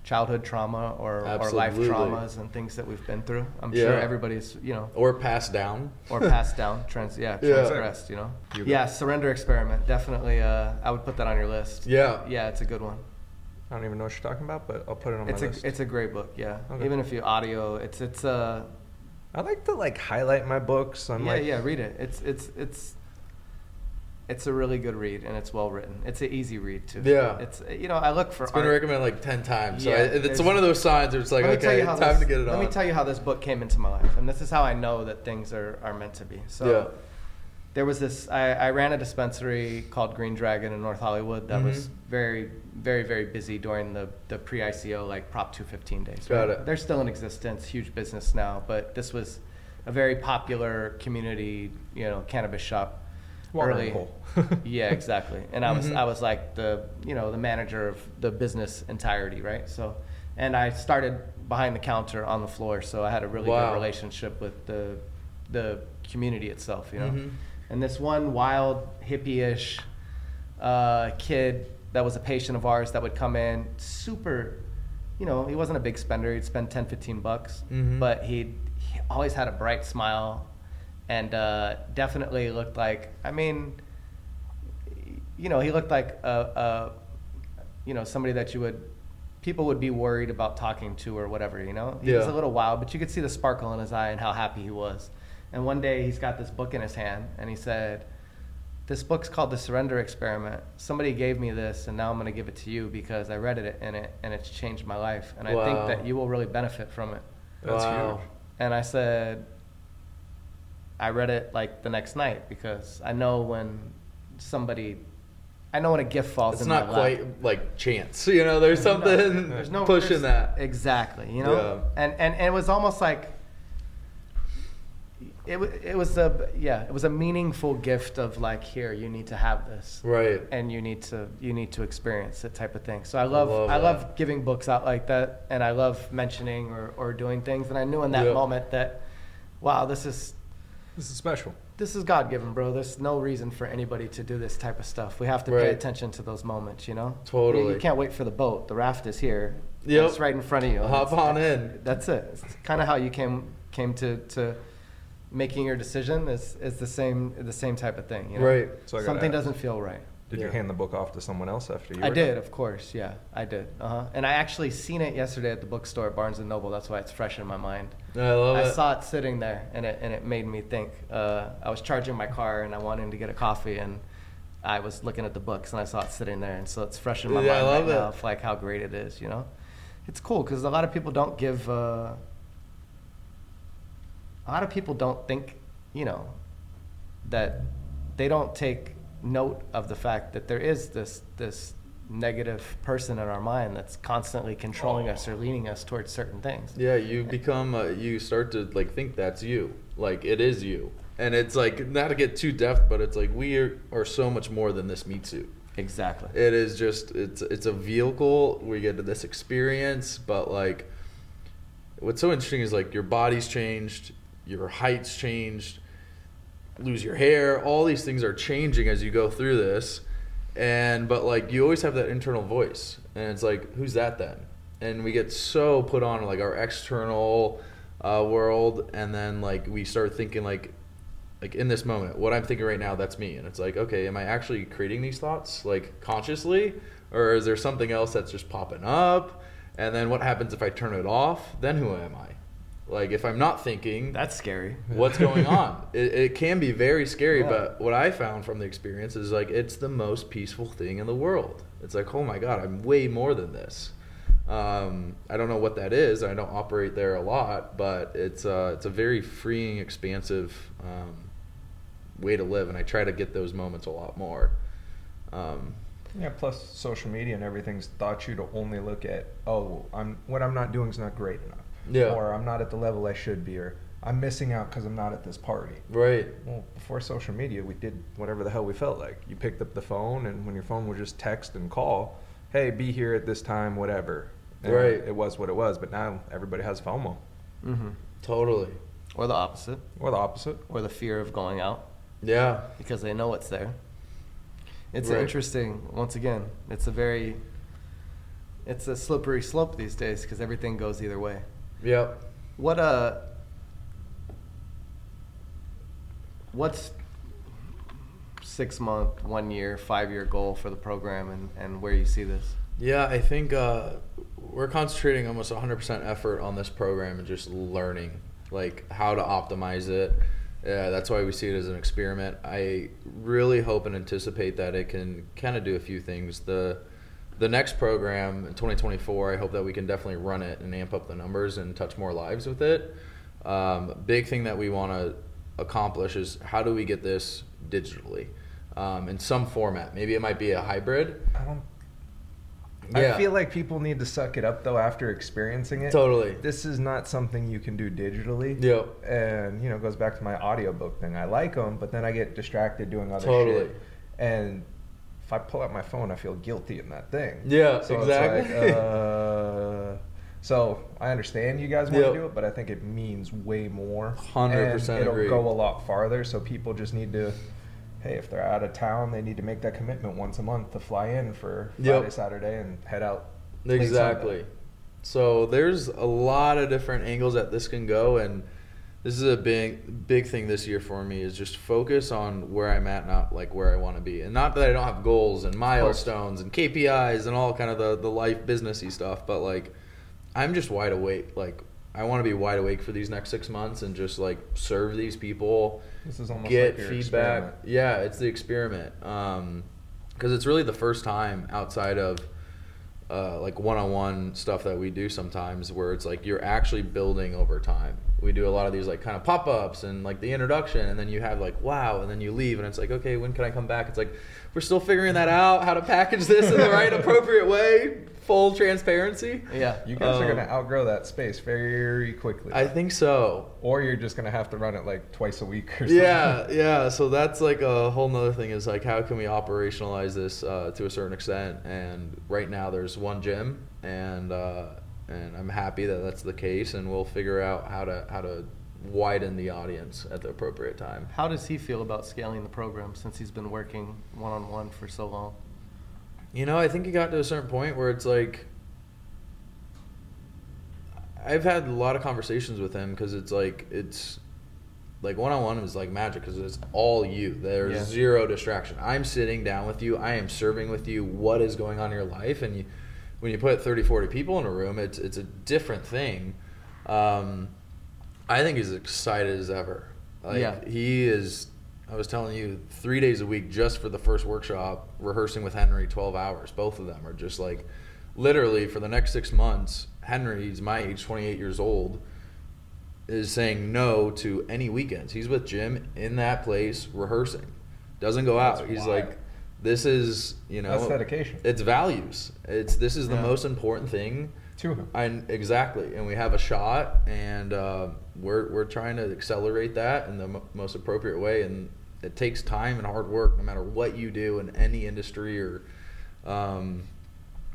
childhood trauma or, or life traumas and things that we've been through. I'm yeah. sure everybody's, you know. Or passed down. Or passed down. Trans, yeah, transgressed, yeah. you know. You yeah, surrender experiment. Definitely, uh, I would put that on your list. Yeah. Yeah, it's a good one. I don't even know what you're talking about, but I'll put it on my it's a, list. It's a great book, yeah. Okay. Even if you audio, it's it's. Uh, I like to like highlight my books. I'm yeah, like, yeah, read it. It's it's it's. It's a really good read, and it's well written. It's an easy read too. Yeah. It's you know I look for. It's been art. recommended like ten times. So yeah, I, it's one of those signs where it's like, okay, it's time this, to get it on. Let me tell you how this book came into my life, and this is how I know that things are, are meant to be. So. Yeah. There was this, I, I ran a dispensary called Green Dragon in North Hollywood that mm-hmm. was very, very, very busy during the, the pre-I C O, like Prop two fifteen days. Got right? it. They're still in existence, huge business now, but this was a very popular community, you know, cannabis shop. Watering hole. Yeah, exactly. And I was, mm-hmm. I was like the, you know, the manager of the business entirety, right? So, and I started behind the counter on the floor, so I had a really wow. good relationship with the, the community itself, you know? Mm-hmm. And this one wild, hippie-ish uh, kid that was a patient of ours that would come in, super, you know, he wasn't a big spender. He'd spend ten, fifteen bucks, mm-hmm. but he'd, he always had a bright smile and uh, definitely looked like, I mean, you know, he looked like, a, a, you know, somebody that you would, people would be worried about talking to or whatever, you know? He yeah. was a little wild, but you could see the sparkle in his eye and how happy he was. And one day he's got this book in his hand and he said, this book's called The Surrender Experiment. Somebody gave me this and now I'm gonna give it to you because I read it in it and it's changed my life. And wow. I think that you will really benefit from it. That's wow. huge. And I said, I read it like the next night because I know when somebody, I know when a gift falls it's in my lap. It's not quite like chance, you know, there's something no, there's no, pushing there's, that. Exactly, you know? Yeah. And, and, and it was almost like, It it was a yeah it was a meaningful gift of like, here, you need to have this, right, and you need to you need to experience it, type of thing. So I love I love, I love giving books out like that, and I love mentioning or, or doing things, and I knew in that yep. moment that wow this is this is special, this is God given, bro. There's no reason for anybody to do this type of stuff. We have to right. pay attention to those moments, you know. Totally. You, you can't wait for the boat. The raft is here. Yep. It's right in front of you. Hop on in. That's it. It's kind of how you came came to to. Making your decision is, is the same the same type of thing, you know? Right. So something ask, doesn't feel right. Did yeah. you hand the book off to someone else after you? I were did, done? Of course. Yeah, I did. Uh huh. And I actually seen it yesterday at the bookstore at Barnes and Noble. That's why it's fresh in my mind. I love I it. I saw it sitting there, and it and it made me think. Uh, I was charging my car, and I wanted to get a coffee, and I was looking at the books, and I saw it sitting there, and so it's fresh in my yeah, mind I love right it. now, of like how great it is, you know? It's cool because a lot of people don't give. Uh, A lot of people don't think, you know, that they don't take note of the fact that there is this this negative person in our mind that's constantly controlling oh. us or leaning us towards certain things. Yeah, you become, uh, you start to like think that's you, like it is you. And it's like, not to get too deft, but it's like we are, are so much more than this meat suit. Exactly. It is just, it's it's a vehicle, we get to this experience, but like, what's so interesting is like your body's changed, your height's changed, lose your hair, all these things are changing as you go through this. And but like you always have that internal voice, and it's like, who's that then? And we get so put on like our external uh, world, and then like we start thinking like like in this moment, what I'm thinking right now, that's me. And it's like, okay, am I actually creating these thoughts like consciously, or is there something else that's just popping up? And then what happens if I turn it off? Then who am I? Like, if I'm not thinking... That's scary. What's going on? it, it can be very scary, yeah. but what I found from the experience is, like, it's the most peaceful thing in the world. It's like, oh, my God, I'm way more than this. Um, I don't know what that is. I don't operate there a lot, but it's, uh, it's a very freeing, expansive um, way to live, and I try to get those moments a lot more. Um, Yeah, plus social media and everything's taught you to only look at, oh, I'm what I'm not doing is not great enough. Yeah. Or I'm not at the level I should be, or I'm missing out because I'm not at this party. Right. Well, before social media, we did whatever the hell we felt like. You picked up the phone, and when your phone would just text and call, hey, be here at this time, whatever. And right. It was what it was, but now everybody has FOMO. Mm-hmm. Totally. Or the opposite. Or the opposite. Or the fear of going out. Yeah. Because they know it's there. It's right. Interesting. Once again, it's a very, it's a slippery slope these days because everything goes either way. Yep. What uh, what's six month, one year, five year goal for the program and, and where you see this? Yeah, I think uh, we're concentrating almost one hundred percent effort on this program and just learning like how to optimize it. Yeah, that's why we see it as an experiment. I really hope and anticipate that it can kind of do a few things. The the next program in twenty twenty-four, I hope that we can definitely run it and amp up the numbers and touch more lives with it. Um, big thing that we want to accomplish is how do we get this digitally um, in some format? Maybe it might be a hybrid. I don't Yeah. I feel like people need to suck it up though after experiencing it. Totally. This is not something you can do digitally. Yep. And you know, it goes back to my audiobook thing. I like them, but then I get distracted doing other totally. shit. And if I pull out my phone, I feel guilty in that thing. Yeah, so exactly. It's like, uh, so I understand you guys want yep. to do it, but I think it means way more. one hundred percent and it'll agree. Go a lot farther, so people just need to, hey, if they're out of town, they need to make that commitment once a month to fly in for Friday, yep. Saturday, and head out. Exactly. So there's a lot of different angles that this can go, and this is a big, big thing this year for me is just focus on where I'm at, not like where I want to be. And not that I don't have goals and milestones and K P Is and all kind of the, the life businessy stuff, but like I'm just wide awake. Like I want to be wide awake for these next six months and just like serve these people. This is almost get like feedback. Experiment. Yeah, it's the experiment. Um, because it's really the first time outside of uh, like one-on-one stuff that we do sometimes where it's like you're actually building over time. We do a lot of these like kind of pop-ups and like the introduction, and then you have like wow, and then you leave, and it's like okay, when can I come back? It's like we're still figuring that out, how to package this in the right appropriate way. Full transparency. Yeah. You guys um, are going to outgrow that space very quickly. I think so. Or you're just going to have to run it like twice a week or something. Yeah, yeah. So that's like a whole nother thing is like how can we operationalize this uh, to a certain extent? And right now there's one gym, and uh, and I'm happy that that's the case, and we'll figure out how to how to widen the audience at the appropriate time. How does he feel about scaling the program since he's been working one-on-one for so long? You know, I think it got to a certain point where it's like, I've had a lot of conversations with him because it's like, it's like one-on-one is like magic because it's all you. There's yeah. zero distraction. I'm sitting down with you. I am serving with you what is going on in your life. And you, when you put thirty, forty people in a room, it's it's a different thing. Um, I think he's excited as ever. Like, yeah. He is... I was telling you, three days a week just for the first workshop, rehearsing with Henry twelve hours. Both of them are just like, literally for the next six months, Henry's my age, twenty-eight years old, is saying no to any weekends. He's with Jim in that place rehearsing. Doesn't go out. That's He's wild. Like, this is, you know. That's dedication. It's values. It's This is the yeah. most important thing. To him. I, exactly. And we have a shot, and uh, we're we're trying to accelerate that in the m- most appropriate way. And it takes time and hard work, no matter what you do in any industry. Or um,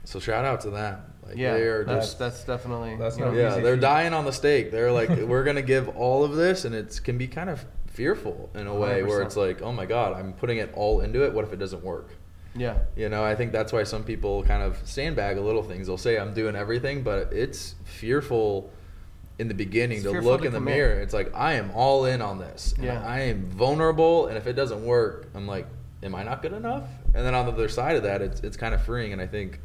so shout out to them. Like, yeah, they are that's, just, that's definitely. That's you know, yeah, they're dying on the stake. They're like, we're gonna give all of this, and it can be kind of fearful in a way one hundred percent. Where it's like, oh my God, I'm putting it all into it. What if it doesn't work? Yeah. You know, I think that's why some people kind of sandbag a little things. They'll say, I'm doing everything, but it's fearful in the beginning it's to look to in the mirror. In. It's like, I am all in on this. Yeah. I am vulnerable, and if it doesn't work, I'm like, am I not good enough? And then on the other side of that, it's it's kind of freeing, and I think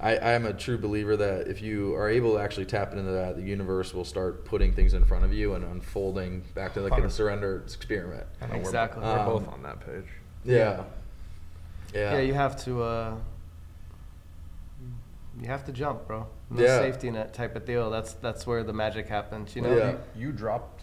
I, I'm a true believer that if you are able to actually tap into that, the universe will start putting things in front of you and unfolding back to like a surrender experiment. Exactly. We're, um, we're both on that page. Yeah. yeah. Yeah. yeah, you have to uh, you have to jump, bro. No yeah. safety net type of deal. That's that's where the magic happens, you know? Yeah. You, you dropped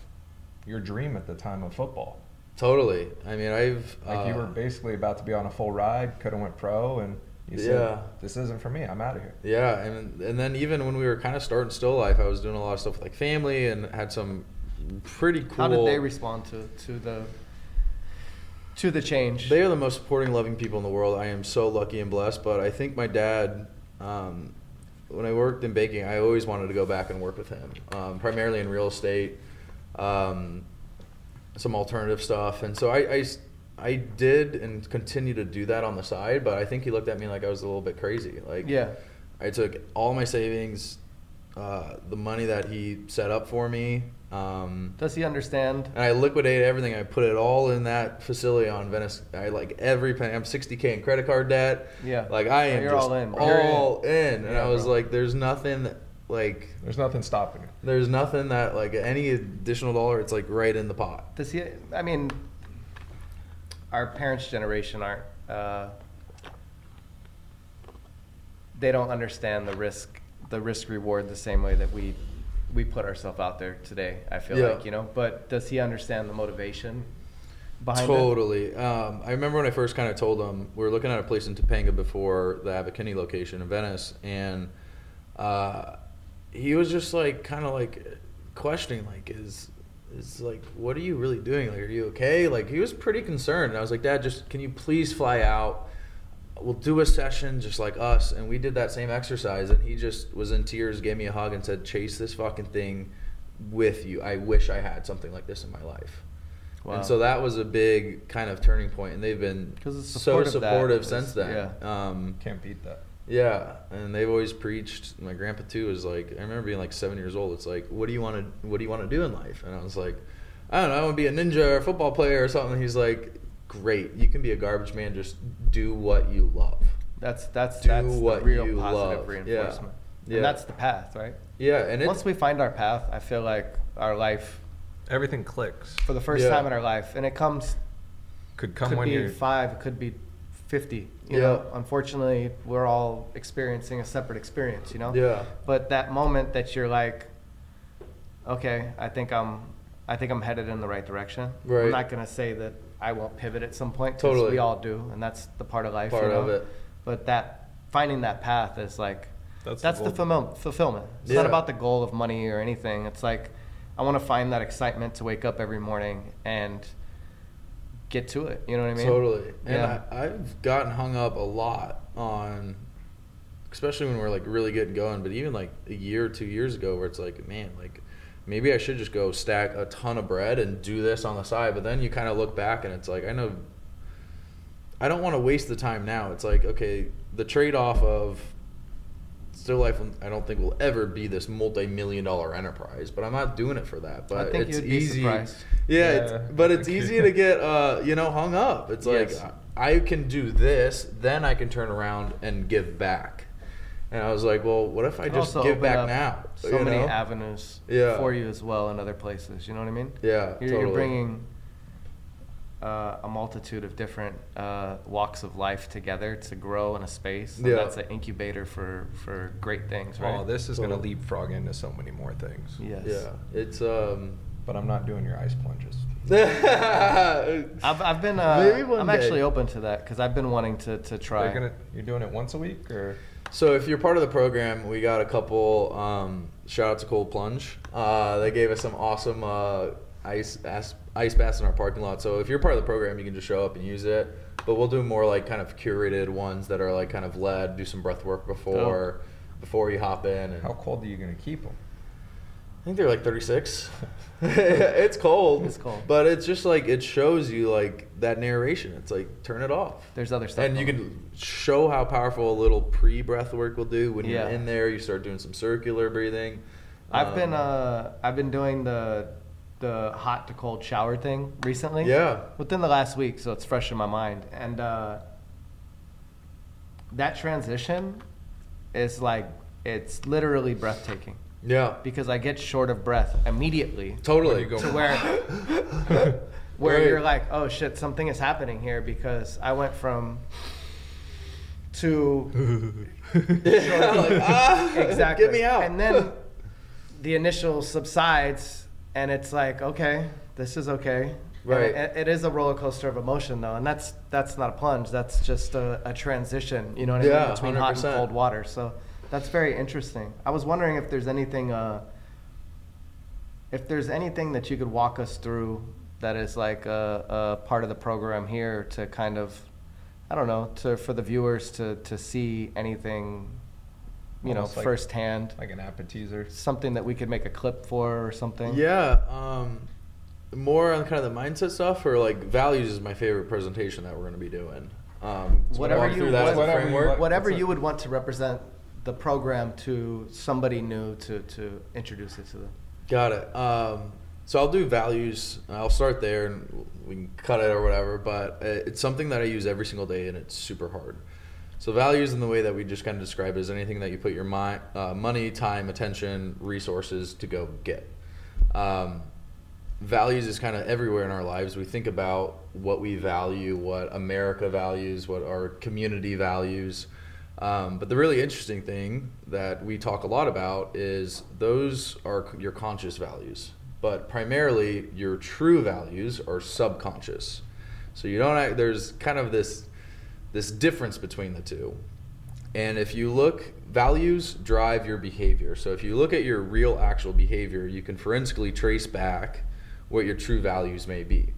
your dream at the time of football. Totally. I mean, I've... Like uh, you were basically about to be on a full ride, could have went pro, and you said, yeah. this isn't for me, I'm out of here. Yeah, and and then even when we were kind of starting Still Life, I was doing a lot of stuff with like family and had some pretty cool... How did they respond to, to the... To the change? They are the most supporting, loving people in the world. I am so lucky and blessed, but I think my dad, um, when I worked in baking, I always wanted to go back and work with him, um, primarily in real estate, um, some alternative stuff. And so I, I, I did and continue to do that on the side, but I think he looked at me like I was a little bit crazy. Like, yeah. I took all my savings, uh, the money that he set up for me, Um, does he understand? And I liquidated everything. I put it all in that facility on Venice. I like every penny. I'm sixty K in credit card debt. Yeah. Like I am You're just all in. All in. in. And yeah, I was bro. like, there's nothing that, like. There's nothing stopping it. There's nothing that like any additional dollar. It's like right in the pot. Does he? I mean, our parents' generation aren't. Uh, they don't understand the risk, the risk reward the same way that we. we put ourselves out there today, I feel yeah. like, you know, but does he understand the motivation behind totally. it? Totally. Um, I remember when I first kind of told him, we were looking at a place in Topanga before the Abbot Kinney location in Venice. And uh, he was just like, kind of like questioning, like, is, is like, what are you really doing? Like, are you okay? Like, he was pretty concerned. And I was like, Dad, just, can you please fly out? We'll do a session just like us. And we did that same exercise, and he just was in tears, gave me a hug and said, chase this fucking thing with you. I wish I had something like this in my life. Wow. And so that was a big kind of turning point, and they've been it's so supportive since then. Yeah. Um, Can't beat that. Yeah. And they've always preached. My grandpa too was like, I remember being like seven years old. It's like, what do you want to, what do you want to do in life? And I was like, I don't know. I want to be a ninja or a football player or something. And he's like, great, you can be a garbage man, just do what you love. That's that's do that's what the real you positive love. Reinforcement. Yeah. And yeah. that's the path, right? Yeah, and once it, we find our path, I feel like our life, everything clicks for the first yeah. time in our life, and it comes could come could when you're five, it could be fifty. You yeah. know, unfortunately, we're all experiencing a separate experience, you know? Yeah. But that moment that you're like, okay, I think I'm I think I'm headed in the right direction. Right. I'm not going to say that I won't pivot at some point, because totally. we all do, and that's the part of life. Part you know? of it. But that finding that path is like, that's, that's the, the ful- fulfillment. It's yeah. not about the goal of money or anything. It's like, I want to find that excitement to wake up every morning and get to it. You know what I mean? Totally. Yeah. And I, I've gotten hung up a lot on, especially when we're like really getting going, but even like a year or two years ago where it's like, man, like, maybe I should just go stack a ton of bread and do this on the side. But then you kind of look back and it's like, I know I don't want to waste the time now. It's like, okay, the trade-off of Still Life, I don't think will ever be this multi-million dollar enterprise, but I'm not doing it for that. But I think it's easy. Yeah, yeah. It's, but it's easy to get, uh, you know, hung up. It's like, yes. I, I can do this, then I can turn around and give back. And I was like, well, what if I just give back now? So many avenues yeah. for you as well in other places. You know what I mean? Yeah, You're, totally. you're bringing uh, a multitude of different uh, walks of life together to grow in a space. And yeah. that's an incubator for, for great things, right? Oh, this is totally. going to leapfrog into so many more things. Yes. Yeah. It's... Um, but I'm not doing your ice plunges. I've, I've been... Uh, Maybe one I'm day. actually open to that, because I've been wanting to, to try. You're, gonna, you're doing it once a week, or...? So if you're part of the program, we got a couple um, shout out to Cold Plunge. Uh, they gave us some awesome uh, ice as, ice baths in our parking lot. So if you're part of the program, you can just show up and use it. But we'll do more like kind of curated ones that are like kind of led, do some breath work before oh. before you hop in. And how cold are you going to keep them? I think they're like thirty-six. It's cold. It's cold. But it's just like, it shows you like that narration. It's like, turn it off. There's other stuff. And you can show how powerful a little pre-breath work will do when yeah. you're in there. You start doing some circular breathing. I've um, been uh, I've been doing the the hot to cold shower thing recently. Yeah. Within the last week, so it's fresh in my mind. And uh, that transition is like, it's literally breathtaking. Yeah, because I get short of breath immediately. Totally, to where where right. you're like, oh shit, something is happening here, because I went from to yeah, like, ah, exactly, get me out, and then the initial subsides, and it's like, okay, this is okay. Right. It, it is a roller coaster of emotion, though, and that's that's not a plunge. That's just a, a transition. You know what I yeah, mean? Between one hundred percent hot and cold water. So that's very interesting. I was wondering if there's anything, uh, if there's anything that you could walk us through that is like a, a part of the program here to kind of, I don't know, to for the viewers to to see anything, you Almost know, like, firsthand. Like an appetizer. Something that we could make a clip for or something. Yeah. Um, more on kind of the mindset stuff, or like values is my favorite presentation that we're going to be doing. Um, so whatever you through that whatever, framework, whatever you would want to represent the program to somebody new to to introduce it to them. Got it. Um, so I'll do values. I'll start there, and we can cut it or whatever. But it's something that I use every single day, and it's super hard. So values, in the way that we just kind of described, is anything that you put your mind, uh, money, time, attention, resources to go get. Um, Values is kind of everywhere in our lives. We think about what we value, what America values, what our community values. Um, but the really interesting thing that we talk a lot about is those are your conscious values. But primarily, your true values are subconscious. So you don't act, there's kind of this this difference between the two. And if you look, values drive your behavior. So if you look at your real actual behavior, you can forensically trace back what your true values may be.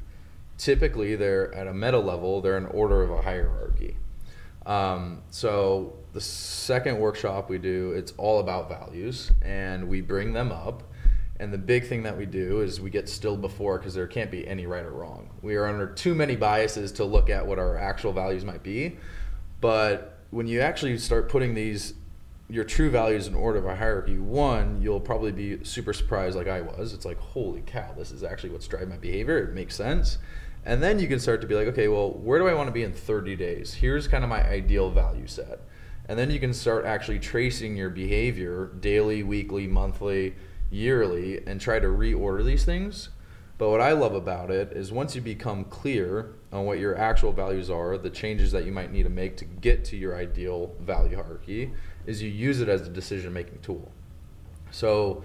Typically, they're at a meta level, they're an order of a hierarchy. Um, so the second workshop we do, it's all about values, and we bring them up. And the big thing that we do is we get still before, because there can't be any right or wrong. We are under too many biases to look at what our actual values might be. But when you actually start putting these, your true values in order of a hierarchy, one, you'll probably be super surprised like I was. It's like, holy cow, this is actually what's driving my behavior. It makes sense. And then you can start to be like, okay, well, where do I want to be in thirty days? Here's kind of my ideal value set. And then you can start actually tracing your behavior daily, weekly, monthly, yearly, and try to reorder these things. But what I love about it is once you become clear on what your actual values are, the changes that you might need to make to get to your ideal value hierarchy, is you use it as a decision-making tool. So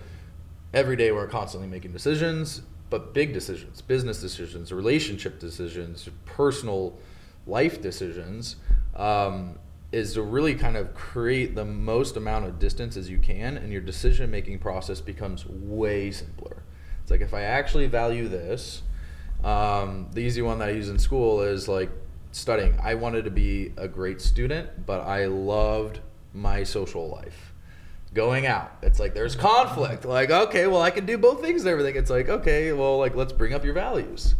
every day we're constantly making decisions, but big decisions, business decisions, relationship decisions, personal life decisions, um, is to really kind of create the most amount of distance as you can, and your decision-making process becomes way simpler. It's like, if I actually value this, um, the easy one that I use in school is like studying. I wanted to be a great student, but I loved my social life. Going out, it's like there's conflict. Like, okay, well, I can do both things and everything. It's like, okay, well, like, let's bring up your values.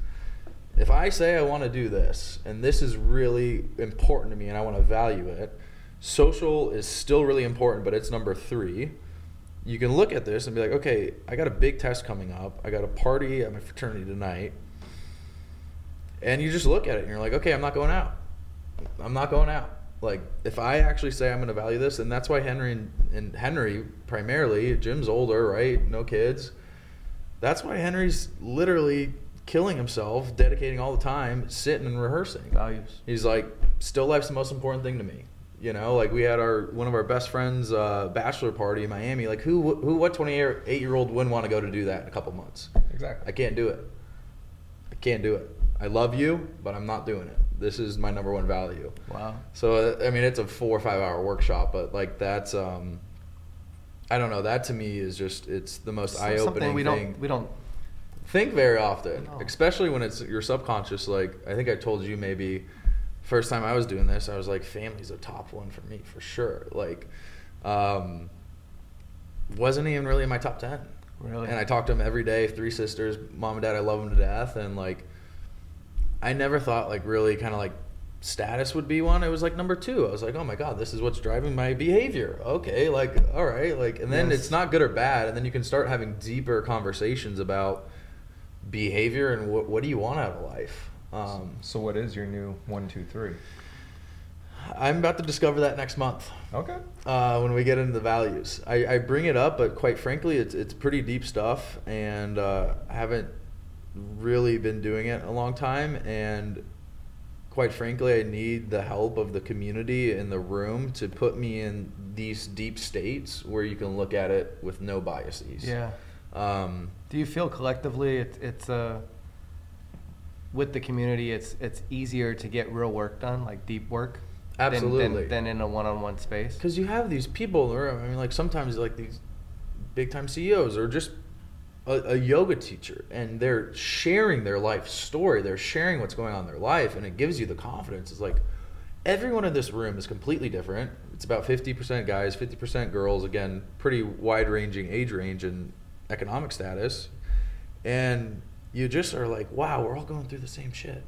If I say I want to do this, and this is really important to me, and I want to value it, social is still really important, but it's number three. You can look at this and be like, okay, I got a big test coming up. I got a party at my fraternity tonight. And you just look at it and you're like, okay, I'm not going out. I'm not going out. Like, if I actually say I'm going to value this, and that's why Henry and, and Henry primarily, Jim's older, right? No kids. That's why Henry's literally killing himself, dedicating all the time, sitting and rehearsing. Values. He's like, still life's the most important thing to me. You know, like, we had our one of our best friends' uh, bachelor party in Miami. Like, who, who, what twenty-eight-year-old wouldn't want to go to do that in a couple months? Exactly. I can't do it. I can't do it. I love you, but I'm not doing it. This is my number one value. Wow. So, I mean, it's a four or five hour workshop, but like that's, um, I don't know. That to me is just, it's the most so eye-opening we thing. Don't, we don't think very often, no. Especially when it's your subconscious. Like, I think I told you maybe first time I was doing this, I was like, family's a top one for me for sure. Like, um, wasn't even really in my top ten. Really? And I talked to him every day, three sisters, mom and dad, I love them to death. And like, I never thought like really kind of like status would be one. It was like number two. I was like, oh my God, this is what's driving my behavior. Okay, like, all right. Like, and then yes. It's not good or bad. And then you can start having deeper conversations about behavior and what, what do you want out of life? Um, so what is your new one, two, three? I'm about to discover that next month. Okay. Uh, when we get into the values, I, I bring it up, but quite frankly, it's, it's pretty deep stuff, and uh, I haven't really been doing it a long time, and quite frankly I need the help of the community in the room to put me in these deep states where you can look at it with no biases. Yeah. Um, do you feel collectively it, it's a with the community, it's it's easier to get real work done, like deep work. Absolutely. Than, than, than in a one-on-one space. Because you have these people in the room. I mean, like sometimes like these big-time C E Os or just a, a yoga teacher, and they're sharing their life story. They're sharing what's going on in their life, and it gives you the confidence. It's like everyone in this room is completely different. It's about fifty percent guys, fifty percent girls. Again, pretty wide-ranging age range and economic status. And you just are like, wow, we're all going through the same shit.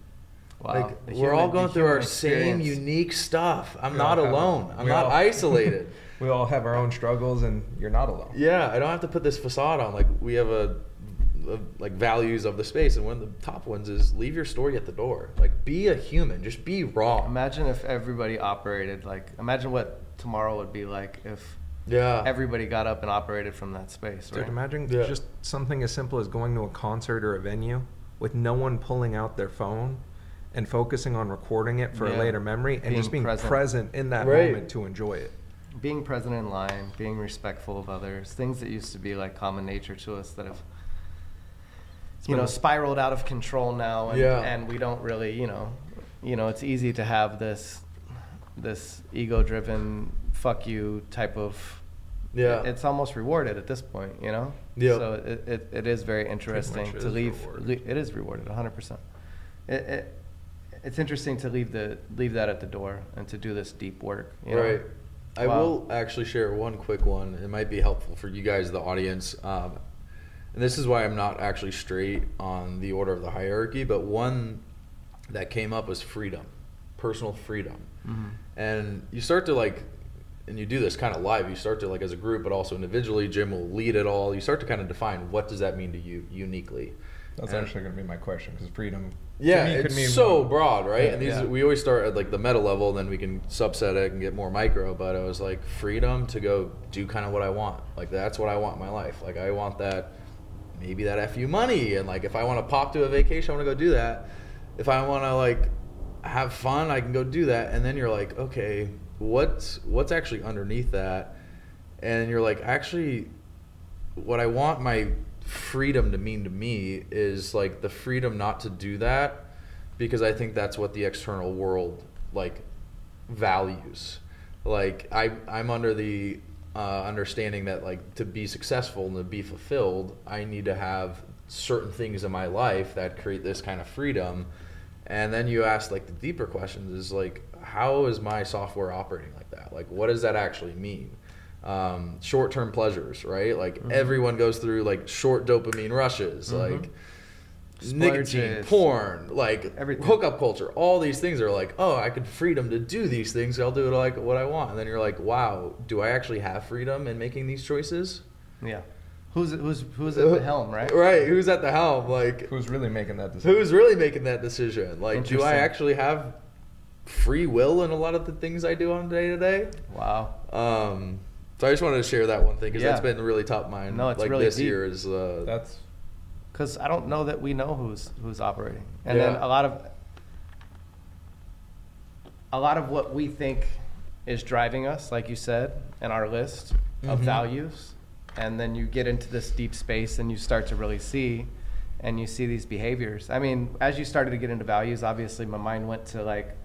Wow. Like, the we're human, all going through our experience. Same unique stuff. I'm we not alone. A, I'm not all, isolated. We all have our own struggles, and you're not alone. Yeah, I don't have to put this facade on. Like we have a, a like values of the space, and one of the top ones is leave your story at the door. Like be a human. Just be raw. Imagine if everybody operated like. Imagine what tomorrow would be like if. Yeah. Everybody got up and operated from that space. Right? Dude, imagine yeah. just something as simple as going to a concert or a venue with no one pulling out their phone and focusing on recording it for yeah. a later memory and being just being present, present in that right. moment to enjoy it. Being present in line, being respectful of others, things that used to be like common nature to us that have, you know, spiraled out of control now. And, yeah. and we don't really, you know, you know, it's easy to have this, this ego-driven fuck you type of, yeah. It's almost rewarded at this point, you know? Yeah. So it, it, it is very interesting to leave. Le- it is rewarded one hundred percent. It, it, It's interesting to leave the leave that at the door and to do this deep work. You know? Right. I wow. will actually share one quick one. It might be helpful for you guys, the audience. Um, and this is why I'm not actually straight on the order of the hierarchy, but one that came up was freedom, personal freedom. Mm-hmm. And you start to like, and you do this kind of live, you start to like as a group, but also individually, Jim will lead it all. You start to kind of define what does that mean to you uniquely. That's and, actually going to be my question because freedom... Yeah, me, it's so more. Broad, right? Yeah, and these yeah. we always start at like the meta level, and then we can subset it and get more micro. But I was like, freedom to go do kind of what I want. Like that's what I want in my life. Like I want that, maybe that F U money, and like if I want to pop to a vacation, I want to go do that. If I want to like have fun, I can go do that. And then you're like, okay, what's what's actually underneath that? And you're like, actually, what I want my freedom to mean to me is like the freedom not to do that, because I think that's what the external world like values. Like I, I'm under the uh, understanding that like to be successful and to be fulfilled, I need to have certain things in my life that create this kind of freedom. And then you ask like the deeper questions is like, how is my software operating like that? Like what does that actually mean? Um, short-term pleasures, right? Like mm-hmm. everyone goes through like short dopamine rushes, mm-hmm. like Splurges. Nicotine, porn, like everything. Hookup culture. All these things are like, oh, I could freedom to do these things. So I'll do it like what I want. And then you're like, wow, do I actually have freedom in making these choices? Yeah. Who's who's who's at the helm, right? Right. Who's at the helm? Like who's really making that decision? Who's really making that decision? Like, do I actually have free will in a lot of the things I do on day to day? Wow. Um. So I just wanted to share that one thing because yeah. that's been really top of mind. No, it's like really this deep. Year is uh, that's because I don't know that we know who's who's operating, and yeah. then a lot of a lot of what we think is driving us, like you said, and our list mm-hmm. of values, and then you get into this deep space and you start to really see, and you see these behaviors. I mean, as you started to get into values, obviously my mind went to like,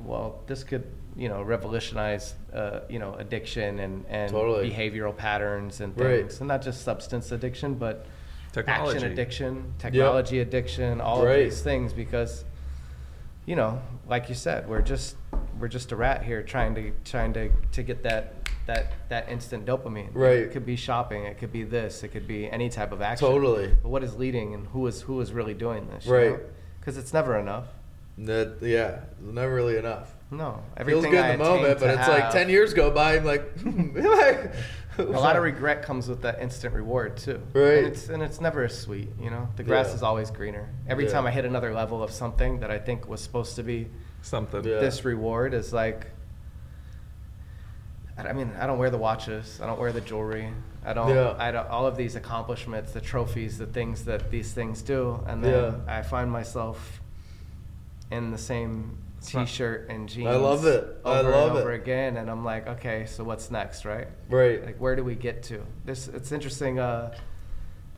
well, this could. You know, revolutionize, uh, you know, addiction and, and totally. Behavioral patterns and things. Right. And not just substance addiction, but technology. Action addiction, technology yep. addiction, all right. of these things because, you know, like you said, we're just we're just a rat here trying to trying to, to get that that that instant dopamine. Right. It could be shopping, it could be this, it could be any type of action. Totally. But what is leading and who is who is really doing this? Right. Because it's never enough. That yeah, never really enough. No, everything feels good in the moment, but it's like ten years go by. I'm like, a lot of regret comes with that instant reward too. Right, and it's and it's never as sweet, you know. The grass yeah. is always greener. Every yeah. time I hit another level of something that I think was supposed to be something, yeah. this reward is like. I mean, I don't wear the watches. I don't wear the jewelry. I don't. Yeah. I don't, all of these accomplishments, the trophies, the things that these things do, and then yeah. I find myself. In the same t-shirt and jeans I love it. I over love and over it. Again, and I'm like, okay, so what's next, right? Right. Like, where do we get to? This it's interesting. Uh,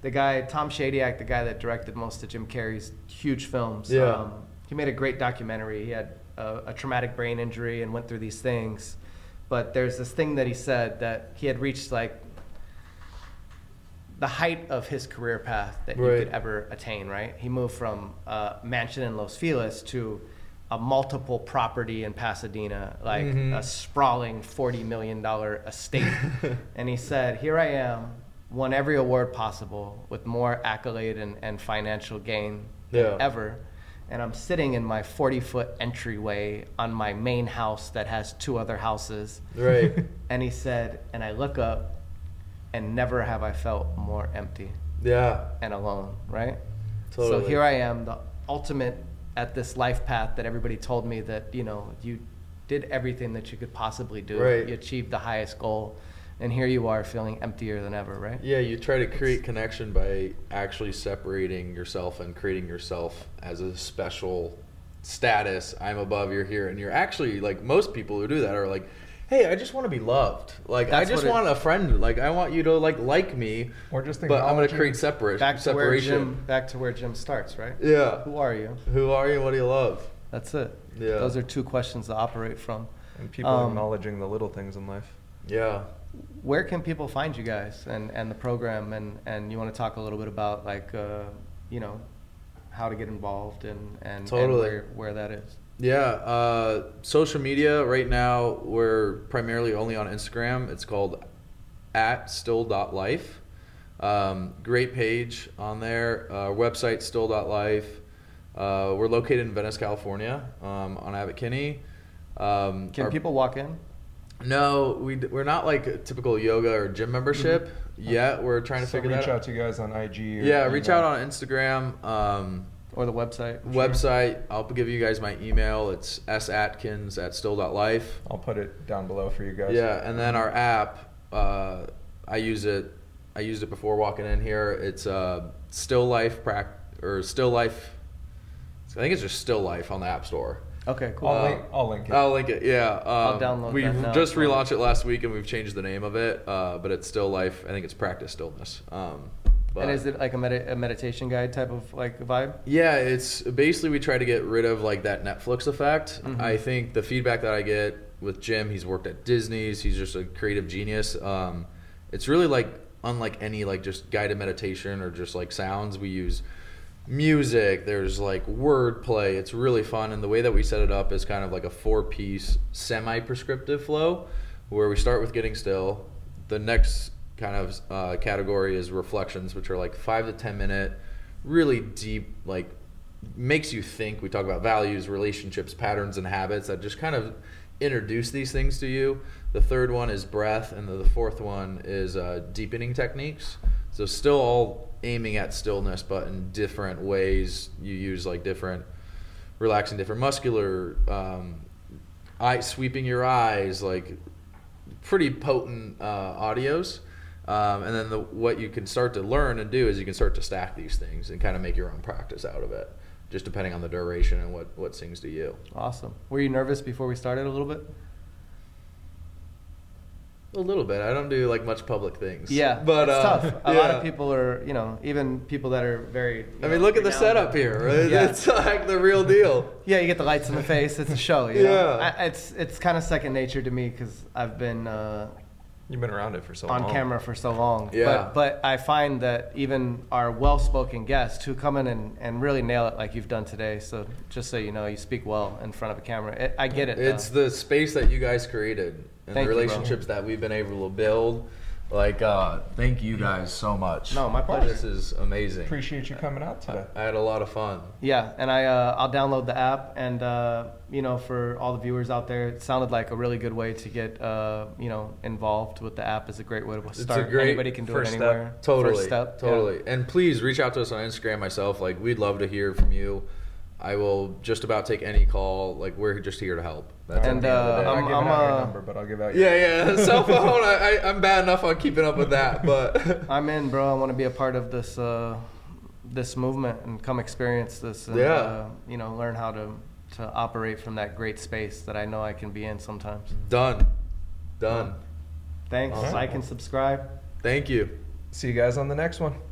the guy, Tom Shadyac, the guy that directed most of Jim Carrey's huge films. Yeah. Um, he made a great documentary. He had a, a traumatic brain injury and went through these things. But there's this thing that he said that he had reached like the height of his career path that right. you could ever attain, right? He moved from a mansion in Los Feliz to a multiple property in Pasadena, like mm-hmm. a sprawling forty million dollars estate. And he said, here I am, won every award possible with more accolade and, and financial gain yeah. than ever. And I'm sitting in my forty-foot entryway on my main house that has two other houses. Right. And he said, and I look up, and never have I felt more empty. Yeah. And alone, right? Totally. So here I am, the ultimate at this life path that everybody told me that, you know, you did everything that you could possibly do. Right. You achieved the highest goal. And here you are feeling emptier than ever, right? Yeah, you try to create it's, connection by actually separating yourself and creating yourself as a special status. I'm above, you're here. And you're actually, like, most people who do that are like, hey, I just want to be loved. Like, that's I just it, want a friend. Like, I want you to, like, like me. Or just think, but I'm going to create separate, back to separation. Where Jim, back to where Jim starts, right? Yeah. Who are you? Who are you? What do you love? That's it. Yeah. Those are two questions to operate from. And people um, acknowledging the little things in life. Yeah. Where can people find you guys and, and the program? And, and you want to talk a little bit about, like, uh, you know, how to get involved and, and, totally. and where, where that is. Yeah. Uh, social media right now, we're primarily only on Instagram. It's called at still dot life. Um, great page on there. Uh, website, still dot life. Uh, we're located in Venice, California, um, on Abbot Kinney. Um, can our, people walk in? No, we, we're not like a typical yoga or gym membership mm-hmm. yet. We're trying to so figure that out. Reach out to you guys on I G. Or yeah, reach email. Out on Instagram. Um, Or the website. Website. Sure. I'll give you guys my email. It's satkins at still dot life. I'll put it down below for you guys. Yeah, and then our app, uh, I use it. I used it before walking in here. It's uh, Still Life Pract or Still Life. I think it's just Still Life on the App Store. Okay, cool. I'll, uh, link, I'll link it. I'll link it. Yeah. Um, I'll download. We that now. just relaunched it last week, and we've changed the name of it. Uh, but it's Still Life. I think it's Practice Stillness. Um, But and is it like a, med- a meditation guide type of like vibe? Yeah, it's basically we try to get rid of like that Netflix effect. Mm-hmm. I think the feedback that I get with Jim, he's worked at Disney's, he's just a creative genius. Um, it's really like unlike any like just guided meditation or just like sounds. We use music, there's like wordplay. It's really fun. And the way that we set it up is kind of like a four-piece semi-prescriptive flow where we start with getting still. The next kind of uh, category is reflections, which are like five to ten minute, really deep, like makes you think. We talk about values, relationships, patterns, and habits that just kind of introduce these things to you. The third one is breath, and the, the fourth one is uh, deepening techniques. So still all aiming at stillness, but in different ways. You use like different, relaxing different muscular, um, eye sweeping your eyes, like pretty potent uh, audios. Um, and then the, what you can start to learn and do is you can start to stack these things and kind of make your own practice out of it, just depending on the duration and what, what sings to you. Awesome. Were you nervous before we started a little bit? A little bit. I don't do like much public things. Yeah, but it's uh, tough. A yeah. lot of people are, you know, even people that are very. I know, mean, look at the setup and, here. Right? Yeah. It's like the real deal. Yeah, you get the lights in the face. It's a show. You yeah, know? I, it's it's kind of second nature to me because I've been. Uh, You've been around it for so long. On camera for so long. Yeah. But, but I find that even our well-spoken guests who come in and, and really nail it like you've done today, so just so you know, you speak well in front of a camera. It, I get it. It's though. The space that you guys created and thank the relationships you, that we've been able to build. Like, uh, thank you guys so much. No, my pleasure. This is amazing. Appreciate you coming out today. I, I had a lot of fun. Yeah, and I, uh, I'll download the app. And, uh, you know, for all the viewers out there, it sounded like a really good way to get, uh, you know, involved with the app. It's a great way to start. It's a great Anybody can do first it anywhere. Step. Totally. First step. Totally. Yeah. And please reach out to us on Instagram, myself. Like, we'd love to hear from you. I will just about take any call. Like, we're just here to help. That's and uh, I'm, I'm, I'm out uh, your number, but I'll give out your yeah, yeah. cell phone. I, I, I'm bad enough on keeping up with that, but I'm in, bro. I want to be a part of this, uh, this movement and come experience this. And, yeah. Uh, you know, learn how to, to operate from that great space that I know I can be in sometimes. Done, done. Well, thanks. Right. Like and subscribe. Thank you. See you guys on the next one.